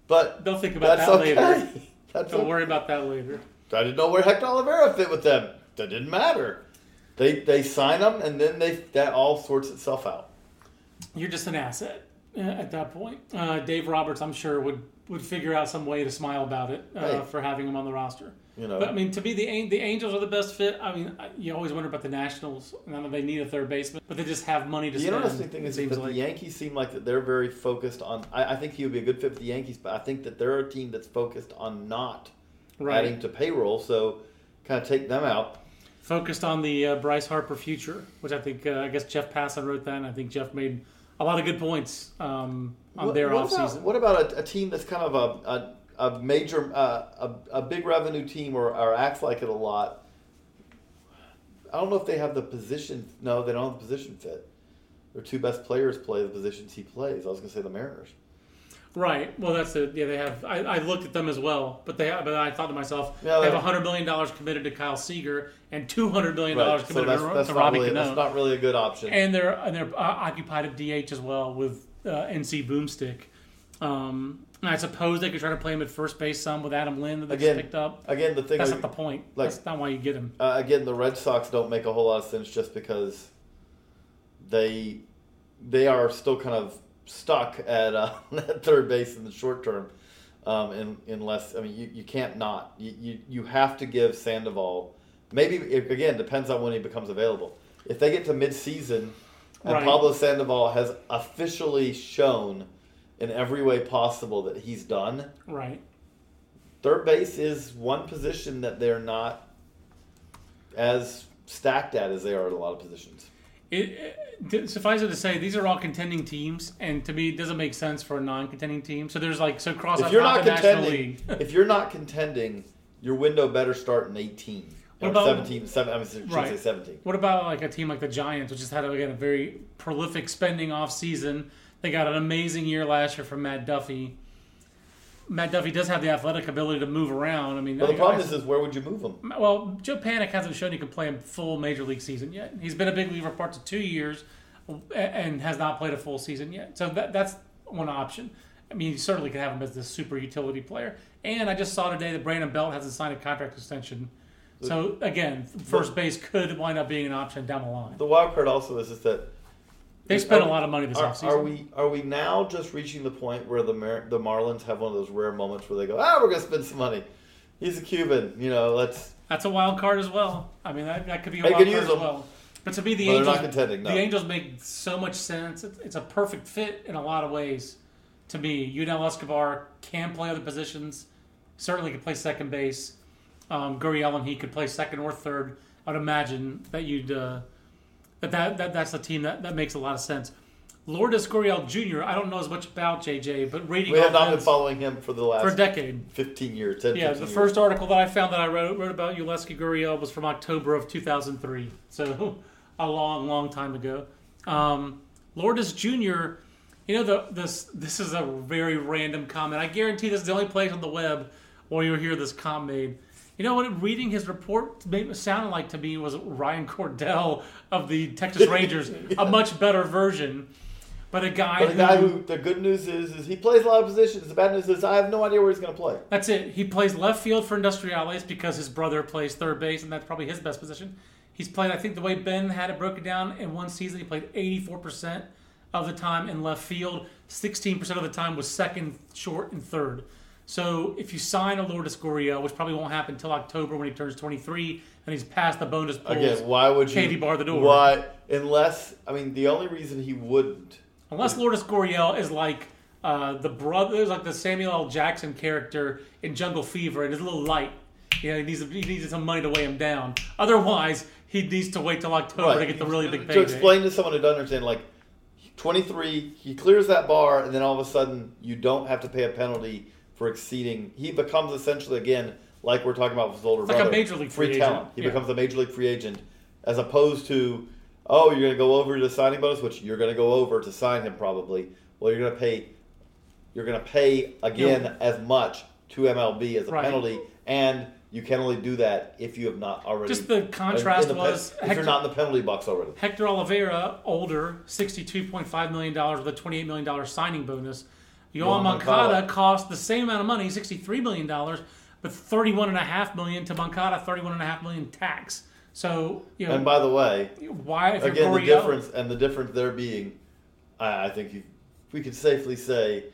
But they'll think about that's that okay. later. That's don't okay. worry about that later. I didn't know where Hector Olivera fit with them. That didn't matter. They they sign them, and then they that all sorts itself out. You're just an asset. At that point, uh, Dave Roberts, I'm sure, would, would figure out some way to smile about it uh, hey. for having him on the roster. You know, but I mean, to be the the Angels are the best fit. I mean, you always wonder about the Nationals. I know they need a third baseman, but they just have money to spend. The interesting thing is that like. the Yankees seem like that they're very focused on. I, I think he would be a good fit for the Yankees, but I think that they're a team that's focused on not right. adding to payroll. So, kind of take them out. Focused on the uh, Bryce Harper future, which I think uh, I guess Jeff Passan wrote that, and I think Jeff made a lot of good points um, on what, their what offseason. About, what about a, a team that's kind of a a, a major, uh, a, a big revenue team or, or acts like it a lot? I don't know if they have the position. No, they don't have the position fit. Their two best players play the positions he plays. I was going to say the Mariners. Right. Well, that's it. Yeah, they have. I, I looked at them as well, but they. But I thought to myself, yeah, they, they have one hundred million dollars committed to Kyle Seager and two hundred million dollars right. committed so that's, to, that's to Robbie really, Cano. That's not really a good option. And they're and they're uh, occupied at D H as well with uh, N C Boomstick. Um, and I suppose they could try to play him at first base some with Adam Lynn that they again, just picked up. Again, the thing that's like, not the point. Like, that's not why you get him. Uh, again, the Red Sox don't make a whole lot of sense just because they they are still kind of stuck at uh, third base in the short term, um, and unless I mean you, you can't not you, you you have to give Sandoval maybe it, again depends on when he becomes available. If they get to midseason and right. Pablo Sandoval has officially shown in every way possible that he's done, right? Third base is one position that they're not as stacked at as they are in a lot of positions. It, it, suffice it to say, these are all contending teams, and to me, it doesn't make sense for a non-contending team. So there's like so cross. If you're not contending, if you're not contending, your window better start in eighteen what or about, seventeen. Seven, I mean, should right. say seventeen. What about like a team like the Giants, which just had again a very prolific spending off season? They got an amazing year last year from Matt Duffy. Matt Duffy does have the athletic ability to move around. I mean, well, the problem guys, is, is where would you move him? Well, Joe Panik hasn't shown he can play a full major league season yet. He's been a big leaguer for parts of two years, and has not played a full season yet. So that that's one option. I mean, you certainly could have him as the super utility player. And I just saw today that Brandon Belt hasn't signed a contract extension. So again, first the, base could wind up being an option down the line. The wild card also is, is that they spent are, a lot of money this are, offseason. Are we are we now just reaching the point where the Mar- the Marlins have one of those rare moments where they go, ah, we're going to spend some money. He's a Cuban, you know. Let's. That's a wild card as well. I mean, that, that could be a they wild card as them. well. But to me, the well, Angels, not contending, no. the Angels make so much sense. It's, it's a perfect fit in a lot of ways. To me, Yunel Escobar can play other positions. Certainly, could play second base. Um, Gurriel and he could play second or third. I'd imagine that you'd. Uh, But that, that that's a team that, that makes a lot of sense. Lourdes Gurriel Junior, I don't know as much about J J, but rating we have not been following him for the last for a decade, fifteen years. ten, yeah, fifteen the years. First article that I found that I wrote wrote about Yulieski Gurriel was from October of two thousand three, so a long, long time ago. Um, Lourdes Junior, you know the this this is a very random comment. I guarantee this is the only place on the web where you'll hear this comment made. You know what reading his report made it sound like to me was Ryan Cordell of the Texas Rangers, yeah. a much better version. But a guy, but a guy who, who the good news is, is he plays a lot of positions. The bad news is I have no idea where he's going to play. That's it. He plays left field for Industriales because his brother plays third base, and that's probably his best position. He's played, I think the way Ben had it broken down, in one season he played eighty-four percent of the time in left field. sixteen percent of the time was second, short, and third. So if you sign a Lourdes Gurriel, which probably won't happen until October when he turns twenty-three and he's past the bonus polls, again, why would you, Katie bar the door. Why, unless, I mean, the only reason he wouldn't. Unless Lourdes Gurriel is like uh, the brother, like the Samuel L. Jackson character in Jungle Fever, and is a little light. You know, he needs, he needs some money to weigh him down. Otherwise, he needs to wait till October right. to get the really big payday. To explain to someone who doesn't understand, like, twenty-three, he clears that bar, and then all of a sudden, you don't have to pay a penalty for exceeding. He becomes essentially, again, like we're talking about with his older it's brother. Like a major league free, free talent. Agent. He yeah. becomes a major league free agent, as opposed to, oh, you're going to go over to the signing bonus, which you're going to go over to sign him probably. Well, you're going to pay, you're going to pay again yeah. as much to M L B as a right. penalty, and you can only do that if you have not already. Just the contrast the, was if Hector, you're not in the penalty box already. Hector Olivera, older, sixty-two point five million dollars with a twenty-eight million dollars signing bonus. Yoan Moncada cost the same amount of money, sixty-three million dollars, but thirty-one point five million dollars to Moncada, thirty-one point five million dollars tax. So, you know, and by the way, why if again the difference and the difference there being, I, I think you, we could safely say,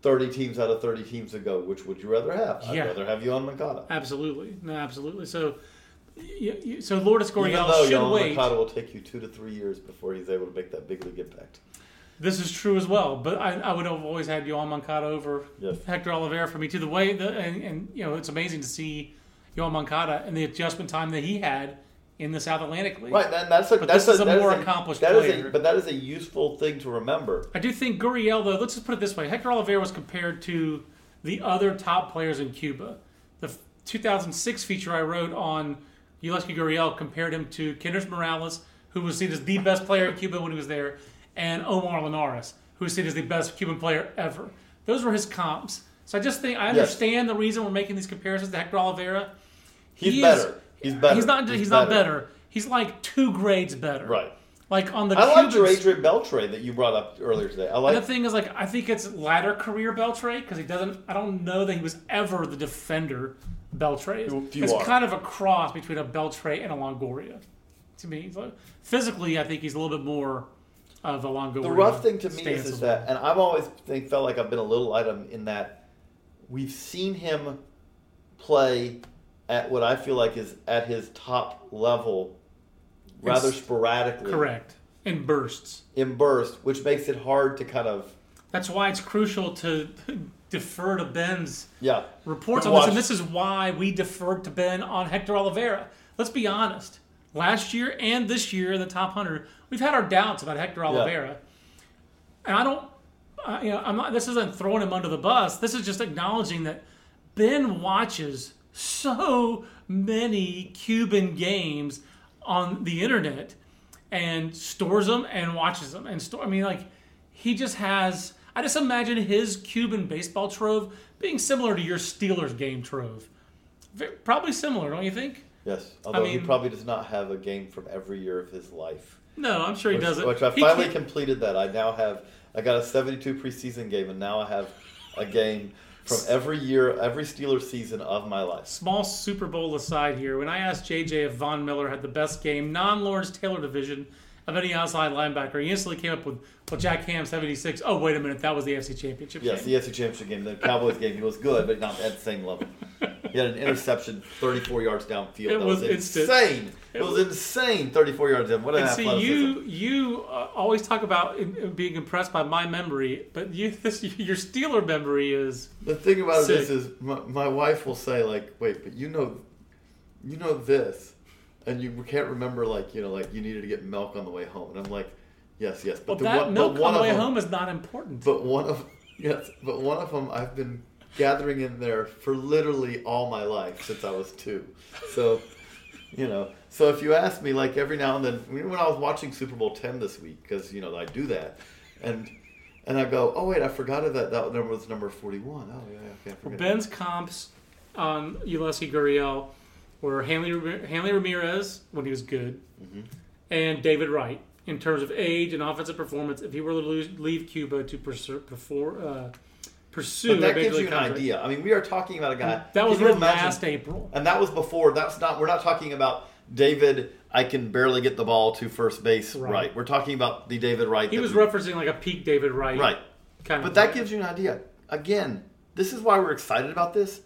thirty teams out of thirty teams ago, which would you rather have? I'd yeah. rather have Yoan Moncada. Absolutely, no, absolutely. So, you, you, so Lourdes Gurriel should Yoan wait. Yoan Moncada will take you two to three years before he's able to make that big league impact. This is true as well, but I, I would have always had Yoan Moncada over yes. Hector Olivera for me too. The way the and, and you know it's amazing to see Yoan Moncada and the adjustment time that he had in the South Atlantic League. Right, and that's a, but that's this a, is a more is a, accomplished that player. Is a, but that is a useful thing to remember. I do think Gurriel, though, let's just put it this way. Hector Olivera was compared to the other top players in Cuba. The two thousand six feature I wrote on Yulieski Gurriel compared him to Kendrys Morales, who was seen as the best player in Cuba when he was there, and Omar Linares, who was seen as the best Cuban player ever. Those were his comps. So I just think, I understand yes. the reason we're making these comparisons to Hector Olivera. He's he better. Is, he's better. He's not. He's, he's not better. better. He's like two grades better. Right. Like on the. I Cubans, like your Adrian Beltre that you brought up earlier today. I like. And the thing is, like, I think it's latter career Beltre because he doesn't. I don't know that he was ever the defender Beltre. Is. It's are. kind of a cross between a Beltre and a Longoria. To me, like, physically, I think he's a little bit more of a Longoria. The rough thing to me is, is that, and I've always think, felt like I've been a little item in that we've seen him play at what I feel like is at his top level rather it's sporadically. Correct. In bursts. In bursts, which makes it hard to kind of... That's why it's crucial to defer to Ben's yeah. reports on this, and this is why we deferred to Ben on Hector Olivera. Let's be honest. Last year and this year in the top one hundred, we've had our doubts about Hector Olivera. Yeah. And I don't... Uh, you know, I'm not, this isn't throwing him under the bus. This is just acknowledging that Ben watches so many Cuban games on the internet and stores them and watches them. And store, I mean, like, he just has... I just imagine his Cuban baseball trove being similar to your Steelers game trove. Probably similar, don't you think? Yes, although I mean, he probably does not have a game from every year of his life. No, I'm sure he which, doesn't. Which I he finally can't. completed that. I now have... I got a seventy-two preseason game, and now I have a game... From every year, every Steelers season of my life. Small Super Bowl aside here, when I asked J J if Von Miller had the best game, non-Lawrence Taylor division of any outside linebacker, he instantly came up with, well, Jack Ham, seventy-six. Oh, wait a minute, that was the A F C Championship yes, game. Yes, the A F C Championship game. The Cowboys game, he was good, but not at the same level. He had an interception thirty-four yards downfield. It that was insane. insane. It, it was, was insane, thirty-four yards down. What an athleticism. See, you, you uh, always talk about in, being impressed by my memory, but you, this, your Steeler memory is The thing about sick. this is my, my wife will say, like, wait, but you know you know this, and you can't remember, like, you know, like you needed to get milk on the way home. And I'm like, yes, yes. But well, the, that one, milk but one on the way them, home is not important. But one of yes, but one of them I've been gathering in there for literally all my life since I was two. So, you know, so if you ask me, like, every now and then, when I was watching Super Bowl ten this week, because, you know, I do that, and and I go, oh, wait, I forgot that that number was number forty-one. Oh, yeah, okay, I forgot. Ben's that. comps on Yulieski Gurriel were Hanley, Hanley Ramirez, when he was good, mm-hmm. and David Wright, in terms of age and offensive performance if he were to leave Cuba to pursue, before, uh, pursue. But that gives you an contract. Idea. I mean, we are talking about a guy. And that was imagine, last April. And that was before. That's not. We're not talking about David, I can barely get the ball to first base right. right. We're talking about the David Wright. He was we, referencing like a peak David Wright. Right. Kind but of that right. gives you an idea. Again, this is why we're excited about this.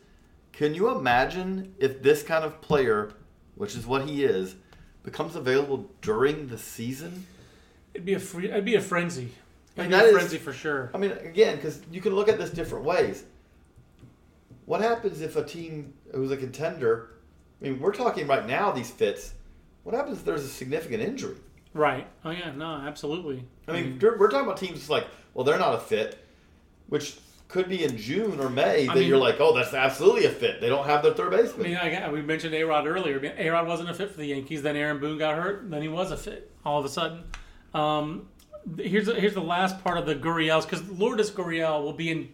Can you imagine if this kind of player, which is what he is, becomes available during the season? It'd be a free, it'd be a frenzy. It'd and be a frenzy is, for sure. I mean, again, because you can look at this different ways. What happens if a team who's a contender? I mean, we're talking right now these fits. What happens if there's a significant injury? Right. Oh yeah. No. Absolutely. I mean, mm-hmm. we're talking about teams like, well, they're not a fit, which could be in June or May. I that mean, you're like, oh, that's absolutely a fit. They don't have their third baseman. I mean, I, we mentioned A-Rod earlier. A-Rod wasn't a fit for the Yankees. Then Aaron Boone got hurt. Then he was a fit all of a sudden. Um, here's here's the last part of the Gurriels, because Lourdes Gurriel will be in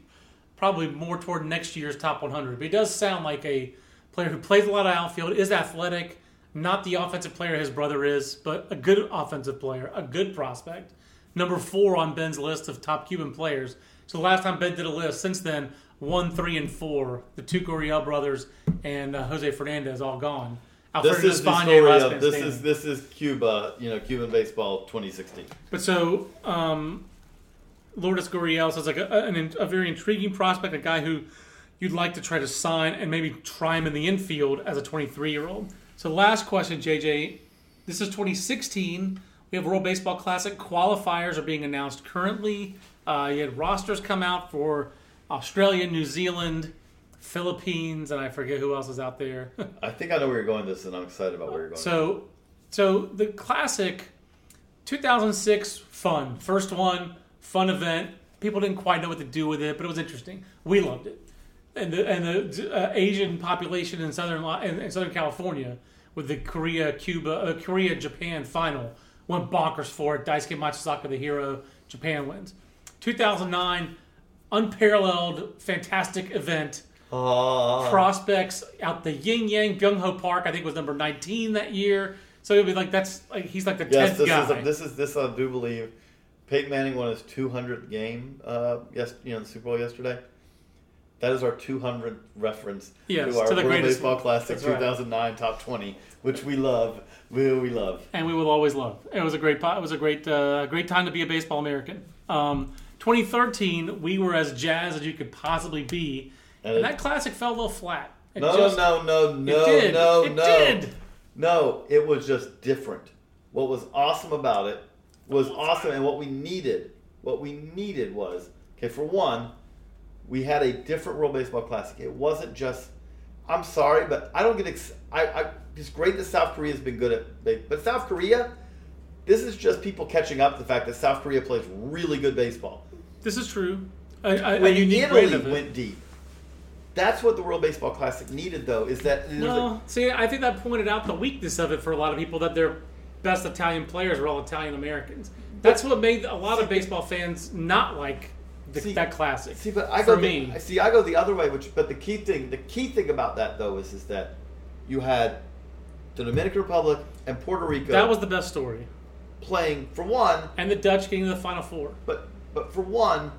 probably more toward next year's top one hundred. But he does sound like a player who plays a lot of outfield, is athletic, not the offensive player his brother is, but a good offensive player, a good prospect. Number four on Ben's list of top Cuban players. So the last time Ben did a list, since then, one, three, and four, the two Gurriel brothers and uh, Jose Fernandez all gone. Alfredo this is Despaigne, the story of, this standing. is this is Cuba, you know, Cuban baseball twenty sixteen. But so um, Lourdes Gurriel sounds like a, an, a very intriguing prospect, a guy who you'd like to try to sign and maybe try him in the infield as a twenty-three-year-old. So last question, J J. This is twenty sixteen. We have World Baseball Classic. Qualifiers are being announced currently. Uh, you had rosters come out for Australia, New Zealand, Philippines, and I forget who else is out there. I think I know where you're going with this, and I'm excited about where you're going. So, so the Classic, two thousand six, fun. First one, fun event. People didn't quite know what to do with it, but it was interesting. We loved it. And the, and the uh, Asian population in Southern in, in Southern California with the Korea, Cuba, uh, Korea, Japan final went bonkers for it. Daisuke Machizaka, the hero. Japan wins. two thousand nine, unparalleled, fantastic event. Uh. Prospects out the Yin Yang Byung-ho Park, I think was number nineteen that year. So it'll be like that's like, he's like the yes, tenth this guy. Is a, this is this I do believe. Peyton Manning won his two hundredth game. Uh, yes, you know the Super Bowl yesterday. That is our two hundredth reference yes, to our to the World Baseball Classic right. two thousand nine Top twenty, which we love. We we love, and we will always love. It was a great it was a great uh, great time to be a baseball American. Um, twenty thirteen, we were as jazzed as you could possibly be, and, and that classic fell a little flat. It no, just, no, no, no, it did. no, it no, did. no. It was just different. What was awesome about it was awesome, and what we needed, what we needed was okay. For one, we had a different World Baseball Classic. It wasn't just. I'm sorry, but I don't get. Ex- I, I it's great that South Korea's been good at, but South Korea. This is just people catching up to the fact that South Korea plays really good baseball. This is true. I, I, when I Italy went deep. That's what the World Baseball Classic needed, though, is that... Well, a, see, I think that pointed out the weakness of it for a lot of people, that their best Italian players were all Italian-Americans. That's what made a lot see, of baseball fans not like the, see, that Classic. See, but I go for the, me. See, I go the other way, which, but the key thing the key thing about that, though, is, is that you had the Dominican Republic and Puerto Rico... That was the best story. Playing for one, and the Dutch getting to the Final Four. But but for one,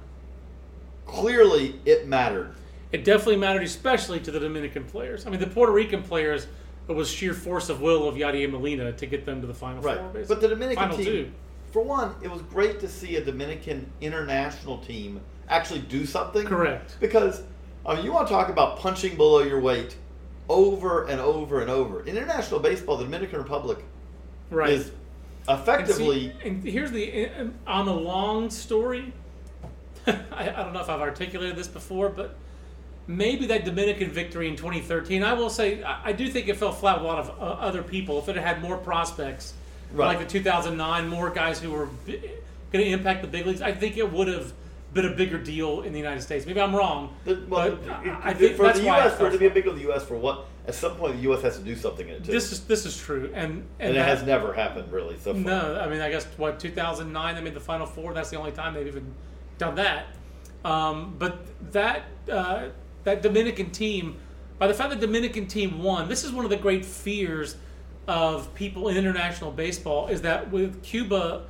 clearly it mattered. It definitely mattered, especially to the Dominican players. I mean, the Puerto Rican padiers, it was sheer force of will of Yadier Molina to get them to the Final right. Four. Basically. But the Dominican Final team, two. For one, it was great to see a Dominican international team actually do something. Correct. Because I mean, you want to talk about punching below your weight over and over and over in international baseball. The Dominican Republic right. is. Effectively, and, see, and here's the on the long story. I, I don't know if I've articulated this before, but maybe that Dominican victory in twenty thirteen. I will say I, I do think it fell flat with a lot of uh, other people. If it had more prospects, right. like the two thousand nine, more guys who were b- going to impact the big leagues, I think it would have been a bigger deal in the United States. Maybe I'm wrong, the, well, but it, I, I think for that's the U S for it to be a big deal in the U S for what. At some point, the U S has to do something in it, too. This is this is true. And and, and it that, has never happened, really, so far. No, I mean, I guess, what, two thousand nine, they made the Final Four. That's the only time they've even done that. Um, but that uh, that Dominican team, by the fact that the Dominican team won, this is one of the great fears of people in international baseball, is that with Cuba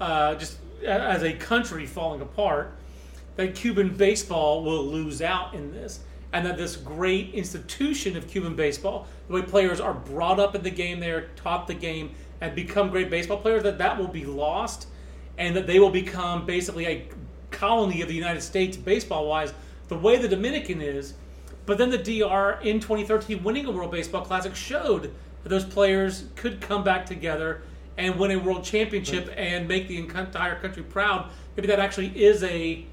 uh, just as a country falling apart, that Cuban baseball will lose out in this, and that this great institution of Cuban baseball, the way players are brought up in the game, they are taught the game, and become great baseball players, that that will be lost, and that they will become basically a colony of the United States baseball-wise, the way the Dominican is. But then the D R in twenty thirteen winning a World Baseball Classic showed that those players could come back together and win a world championship right. and make the entire country proud. Maybe that actually is a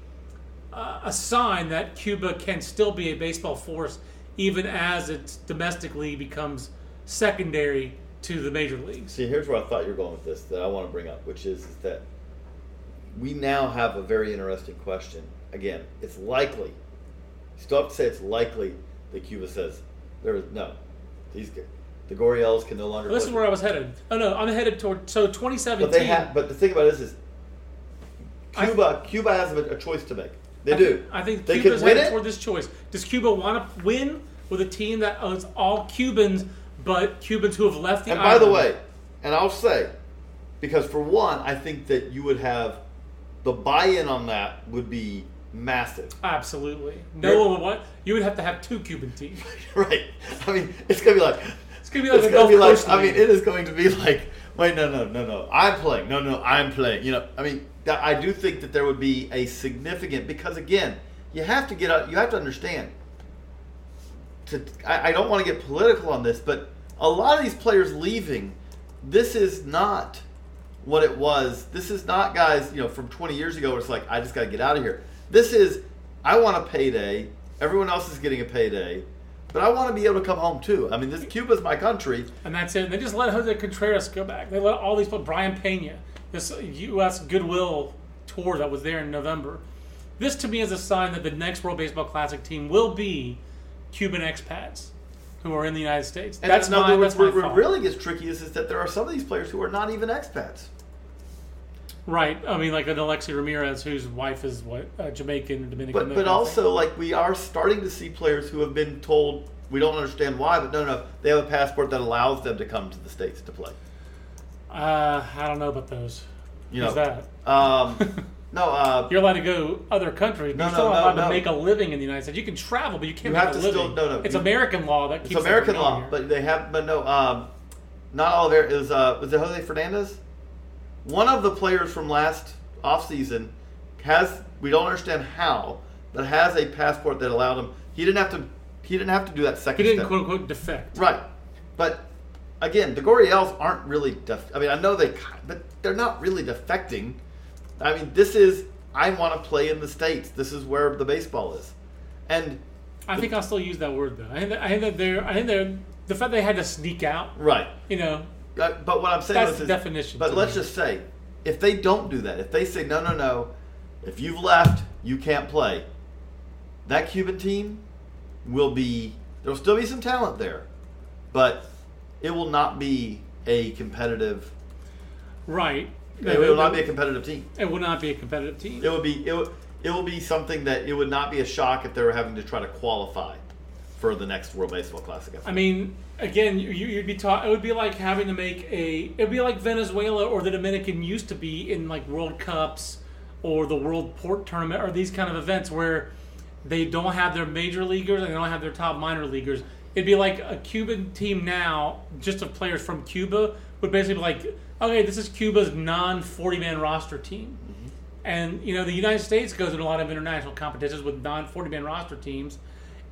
uh, a sign that Cuba can still be a baseball force, even as it domestically becomes secondary to the major leagues. See, here's where I thought you were going with this that I want to bring up, which is, is that we now have a very interesting question. Again, it's likely. Still have to say it's likely that Cuba says there is no. These the Gurriels can no longer. Well, this is where I was headed. Oh no, I'm headed toward so twenty seventeen. But they have. But the thing about this is, Cuba I, Cuba has a, a choice to make. They I do. Think, I think they Cuba's headed toward this choice. Does Cuba want to win with a team that owns all Cubans, but Cubans who have left the and island? And by the way, and I'll say, because for one, I think that you would have the buy-in on that would be. Massive. Absolutely. No You're, one would want. You would have to have two Cuban teams. Right. I mean, it's going to be like. It's going to be like a Gulf Coast League. I mean, it is going to be like, wait, no, no, no, no. I'm playing. No, no, I'm playing. You know, I mean, that, I do think that there would be a significant, because again, you have to get out, you have to understand. To, I, I don't want to get political on this, but a lot of these players leaving, this is not what it was. This is not guys, you know, from twenty years ago where it's like, I just got to get out of here. This is, I want a payday. Everyone else is getting a payday. But I want to be able to come home, too. I mean, this Cuba's my country. And that's it. They just let Jose Contreras go back. They let all these people, Brian Pena, this U S Goodwill tour that was there in November. This, to me, is a sign that the next World Baseball Classic team will be Cuban expats who are in the United States. And that's not what really gets tricky is, is that there are some of these players who are not even expats. Right, I mean, like an Alexi Ramirez, whose wife is what uh, Jamaican or Dominican. But, but also, like we are starting to see players who have been told we don't understand why, but no, no, they have a passport that allows them to come to the States to play. Uh, I don't know about those. You Who's know, that? Um, no, uh, you're allowed to go other countries. But no, you're still no, allowed no, to no. make a living in the United States. You can travel, but you can't you make have a to living. Still, no, no, it's you, American law that keeps. It's American law, here. but they have, but no, um, not all there is. Uh, was it Jose Fernandez? One of the players from last offseason has, we don't understand how, but has a passport that allowed him. He didn't have to He didn't have to do that second step. He didn't, step. quote-unquote, defect. Right. But, again, the Gurriels aren't really def- I mean, I know they – but they're not really defecting. I mean, this is – I want to play in the States. This is where the baseball is. And – I think I'll still use that word, though. I think that, I think that they're – I think they're – the fact they had to sneak out. Right. You know – But, but what I'm saying That's is, the definition but let's me. just say, if they don't do that, if they say, no, no, no, if you've left, you can't play, that Cuban team will be, there'll still be some talent there, but it will not be a competitive. Right. It, it will it, not it, be a competitive team. It will not be a competitive team. It would be, it, it will be something that it would not be a shock if they were having to try to qualify for the next World Baseball Classic. I, I mean, again, you, you'd be taught. It would be like having to make a. It would be like Venezuela or the Dominican used to be in like World Cups or the World Port Tournament or these kind of events where they don't have their major leaguers and they don't have their top minor leaguers. It'd be like a Cuban team now, just of players from Cuba, would basically be like, okay, this is Cuba's non forty man roster team. Mm-hmm. And, you know, the United States goes in a lot of international competitions with non forty man roster teams.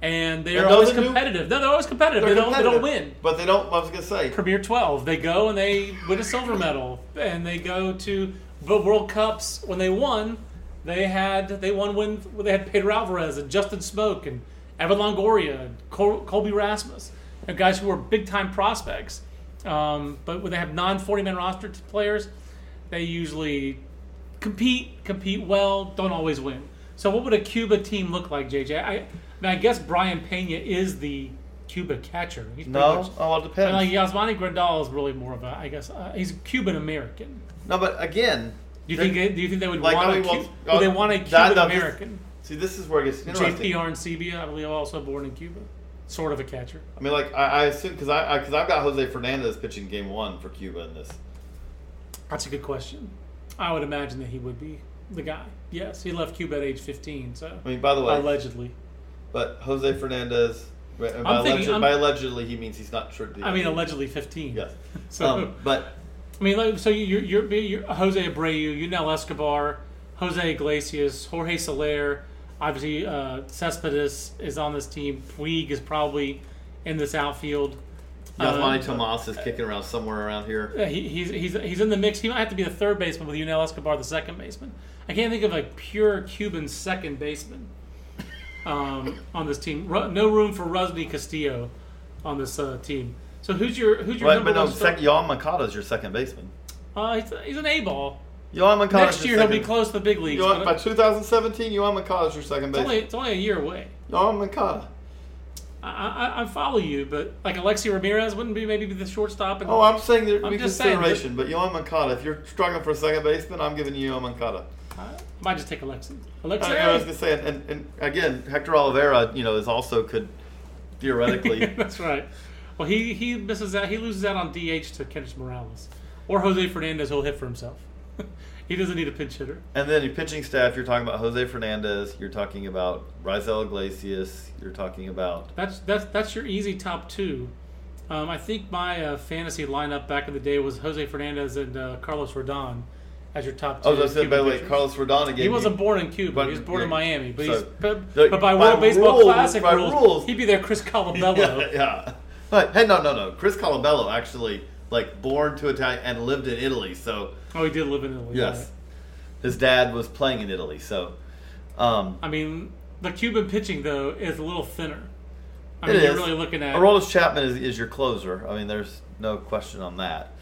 And they're and always competitive. New, no, they're always competitive. They're they don't. Competitive, they don't win. But they don't. I was gonna say Premier twelve. They go and they win a silver medal, and they go to the World Cups. When they won, they had they won when they had Pedro Alvarez and Justin Smoak and Evan Longoria and Col- Colby Rasmus and guys who were big time prospects. Um, but when they have non forty man roster players, they usually compete, compete well, don't always win. So what would a Cuba team look like, J J? I, Now, I guess Brian Pena is the Cuba catcher. He's no, much, oh, it depends. Like Yasmani Grandal is really more of a, I guess, uh, he's Cuban American. No, but again, do you think they, do you think they would like, want? I mean, a well, Cu- oh, they want a Cuban that, American? This, see, this is where it gets interesting. J P Arancibia, I believe, also born in Cuba, sort of a catcher. I mean, like I, I assume because I because I've got Jose Fernandez pitching Game One for Cuba in this. That's a good question. I would imagine that he would be the guy. Yes, he left Cuba at age fifteen. So I mean, by the way, allegedly. But Jose Fernandez, by, thinking, alleged, by allegedly, he means he's not sure. I mean, allegedly fifteen. Yes. So, um, but I mean, like, so you're, you're you're Jose Abreu, Yunel Escobar, Jose Iglesias, Jorge Soler. Obviously, uh, Cespedes is on this team. Puig is probably in this outfield. Yasmani uh, Tomas is kicking around somewhere around here. He, he's he's he's in the mix. He might have to be the third baseman with Yunel Escobar, the second baseman. I can't think of a pure Cuban second baseman um, on this team. No room for Rosny Castillo on this uh, team. So who's your who's your right, number but no, one? Sec- Yoan Moncada is your second baseman. Uh, he's, he's an A-ball. Yoan Moncada. Next year second. He'll be close to the big leagues. Yoan, by two thousand seventeen, Yoan Moncada is your second baseman. It's, it's only a year away. Yoan Moncada. I, I, I follow you, but like Alexi Ramirez wouldn't be maybe the shortstop. And, oh, I'm saying there'd I'm be consideration, that, but Yoan Moncada. If you're struggling for a second baseman, I'm giving you Yoan Moncada. I might just take Alexi. Alexi. I, I was going to say, and, and again, Hector Olivera, you know, is also could theoretically. Yeah, that's right. Well, he, he misses out. He loses out on D H to Kendrys Morales or Jose Fernandez. He'll hit for himself. He doesn't need a pinch hitter. And then your pitching staff, you're talking about Jose Fernandez, you're talking about Raisel Iglesias, you're talking about... That's that's that's your easy top two. Um, I think my uh, fantasy lineup back in the day was Jose Fernandez and uh, Carlos Rodon as your top two. Oh, that's it, by the way, Carlos Rodon again. He wasn't born in Cuba. But, he was born yeah, in Miami. But, so, he's, but, the, but by, by World Baseball rules, Classic rules, rules, he'd be there Chris Colabello. Yeah, yeah. But, hey, no, no, no. Chris Colabello actually... Like, born to Italian and lived in Italy, so... Oh, he did live in Italy. Yes. Right. His dad was playing in Italy, so... Um, I mean, the Cuban pitching, though, is a little thinner. I it mean, is. You're really looking at... Aroldis Chapman is, is your closer. I mean, there's no question on that.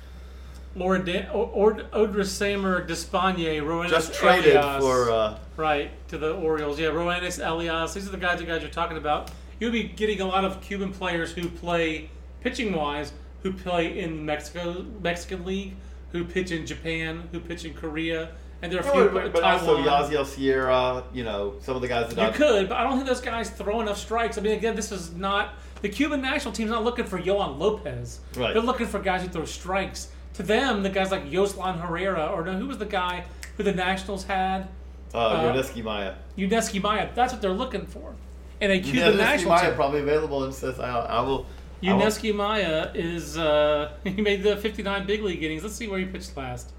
Lourdes Gurriel, Despaigne, Roenis Elias. Just traded for... Uh, right, to the Orioles. Yeah, Roenis Elias. These are the guys, the guys you're talking about. You'll be getting a lot of Cuban players who play pitching-wise... who play in Mexico, Mexican League, who pitch in Japan, who pitch in Korea, and there are a few. But, but also Yasiel Sierra, you know, some of the guys that you I've, could, but I don't think those guys throw enough strikes. I mean, again, this is not the Cuban national team's not looking for Yoan Lopez. Right. They're looking for guys who throw strikes. To them, the guys like Yoslan Herrera, or no, who was the guy who the Nationals had? Uh, uh, Yuniesky Maya. Yuniesky Maya. That's what they're looking for. And a Cuban Yuniesky national Maya team probably available and says, I, I will. Yuniesky Maya is, uh, he made the fifty-nine big league innings. Let's see where he pitched last.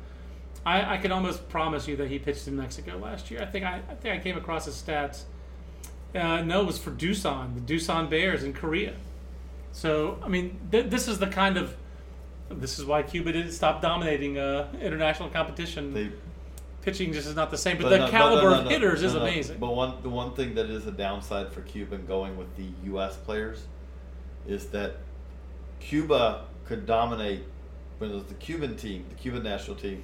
I, I can almost promise you that he pitched in Mexico last year. I think I, I think I came across his stats. Uh, no, it was for Doosan, the Doosan Bears in Korea. So, I mean, th- this is the kind of, this is why Cuba didn't stop dominating uh, international competition. They, Pitching just is not the same, but, but the no, caliber no, no, no, of hitters no, no, is amazing. But one the one thing that is a downside for Cuban going with the U S players is that Cuba could dominate when it was the Cuban team, the Cuban national team.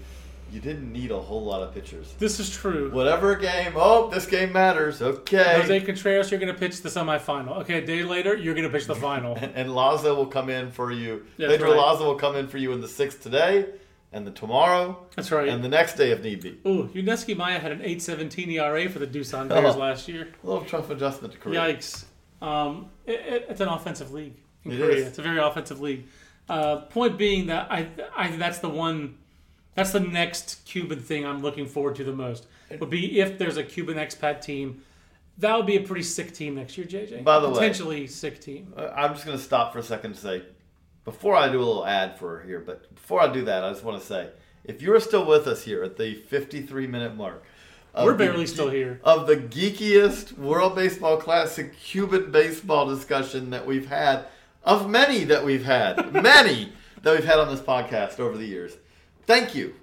You didn't need a whole lot of pitchers. This is true. Whatever game, oh, this game matters. Okay. Jose Contreras, you're going to pitch the semifinal. Okay, a day later, you're going to pitch the final. and and Laza will come in for you. That's Pedro right. Laza will come in for you in the sixth today and the tomorrow. That's right. And the next day if need be. Ooh, Yuniesky Maya had an eight seventeen E R A for the Doosan Bears oh, last year. A little tough adjustment to Korea. Yikes. Um, it, it, it's an offensive league in it Korea. Is. It's a very offensive league. Uh, point being that I, I, that's the one, that's the next Cuban thing I'm looking forward to the most. Would be if there's a Cuban expat team, that would be a pretty sick team next year, J J. By the potentially way, sick team. I'm just going to stop for a second to say, before I do a little ad for here, but before I do that, I just want to say, if you're still with us here at the fifty-three minute mark. We're barely the, still here. Of the geekiest World Baseball Classic Cuban baseball discussion that we've had, of many that we've had, many that we've had on this podcast over the years. Thank you.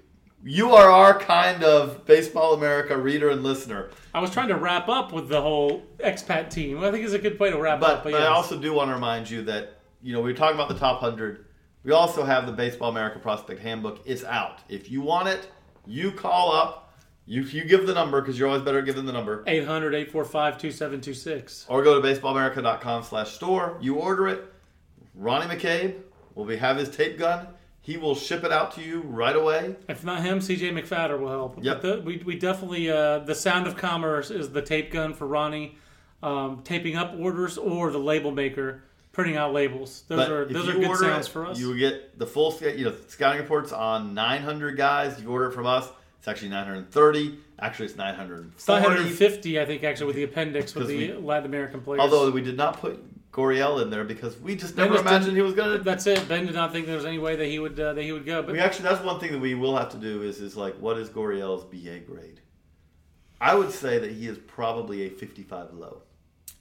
You are our kind of Baseball America reader and listener. I was trying to wrap up with the whole expat team. I think it's a good way to wrap but, up. But yes. I also do want to remind you that, you know, we were talking about the top one hundred. We also have the Baseball America Prospect Handbook. It's out. If you want it, you call up. You you give the number, because you're always better giving the number. eight hundred, eight four five, two seven two six. Or go to baseballamerica.com slash store. You order it. Ronnie McCabe will be, have his tape gun. He will ship it out to you right away. If not him, C J McFadder will help. Yep. But the, we, we definitely, uh, the sound of commerce is the tape gun for Ronnie. Um, taping up orders or the label maker, printing out labels. Those but are those are good sounds it, for us. You will get the full you know, scouting reports on nine hundred guys. You order it from us. It's actually nine hundred thirty. Actually, it's nine hundred forty. It's nine hundred fifty, I think, actually, with the appendix with the we, Latin American players. Although we did not put Gurriel in there because we just never just imagined he was going to. That's it. Ben did not think there was any way that he would uh, that he would go. But we actually, that's one thing that we will have to do is is like, what is Gurriel's B A grade? I would say that he is probably a fifty-five low.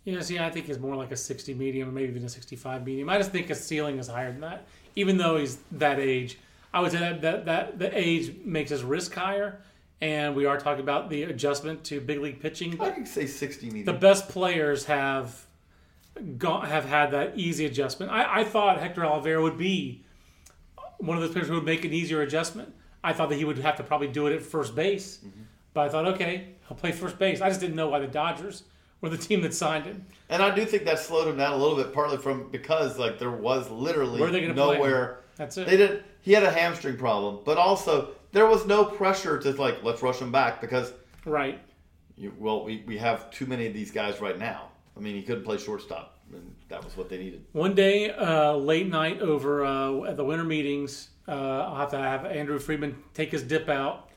You know, see, I think he's more like a sixty medium, or maybe even a sixty-five medium. I just think his ceiling is higher than that, even though he's that age. I would say that, that, that the age makes his risk higher, and we are talking about the adjustment to big league pitching. I could say sixty medium. The best players have gone, have had that easy adjustment. I, I thought Hector Olivera would be one of those players who would make an easier adjustment. I thought that he would have to probably do it at first base, mm-hmm. but I thought, okay, he'll play first base. I just didn't know why the Dodgers were the team that signed him. And I do think that slowed him down a little bit, partly from because like there was literally Where are they gonna nowhere. Play him? That's it. They didn't. He had a hamstring problem, but also there was no pressure to like let's rush him back because right. You, well, we, we have too many of these guys right now. I mean, he couldn't play shortstop, and that was what they needed. One day, uh, late night over uh, at the winter meetings, uh, I'll have to have Andrew Friedman take his dip out,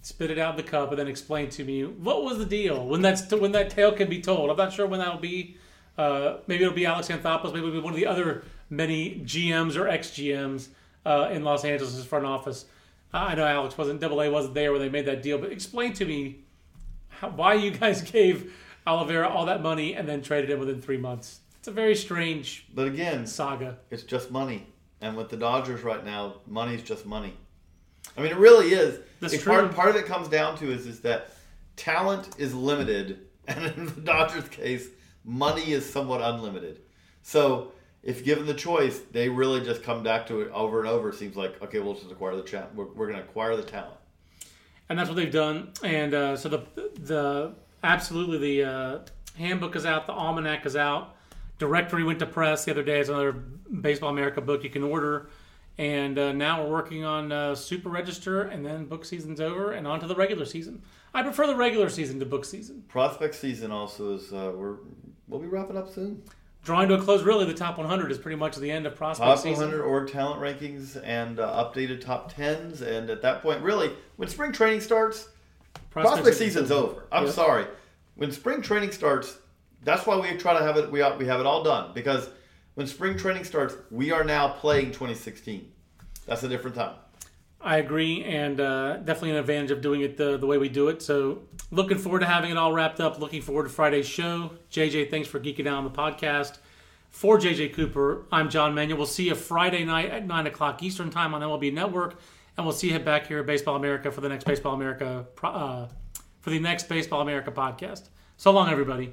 spit it out in the cup, and then explain to me what was the deal when that's when that tale can be told. I'm not sure when that'll be. Uh, maybe it'll be Alex Anthopoulos. Maybe it'll be one of the other many G Ms or ex-G Ms uh, in Los Angeles' front office. I know Alex wasn't, Double A wasn't there when they made that deal, but explain to me how, why you guys gave Olivera all that money and then traded him within three months. It's a very strange but again, saga. It's just money. And with the Dodgers right now, money's just money. I mean, it really is. That's true. Part, part of it comes down to is, is that talent is limited, and in the Dodgers' case, money is somewhat unlimited. So if given the choice, they really just come back to it over and over. It seems like, okay, we'll just acquire the talent. We're, we're going to acquire the talent. And that's what they've done. And uh, so the the absolutely the uh, handbook is out. The almanac is out. Directory went to press the other day. It's another Baseball America book you can order. And uh, now we're working on uh, Super Register, and then book season's over, and on to the regular season. I prefer the regular season to book season. Prospect season also is, uh, we're, we'll be wrapping up soon. Drawing to a close, really, the top one hundred is pretty much the end of prospect top season. Top one hundred org talent rankings and uh, updated top tens. And at that point, really, when spring training starts, prospect, prospect season's over. I'm yeah. sorry. When spring training starts, that's why we try to have it, we, we have it all done. Because when spring training starts, we are now playing twenty sixteen. That's a different time. I agree, and uh, definitely an advantage of doing it the, the way we do it. So looking forward to having it all wrapped up. Looking forward to Friday's show. J J, thanks for geeking out on the podcast. For J J Cooper, I'm John Manuel. We'll see you Friday night at nine o'clock Eastern Time on M L B Network, and we'll see you back here at Baseball America for the next Baseball America uh, for the next Baseball America podcast. So long, everybody.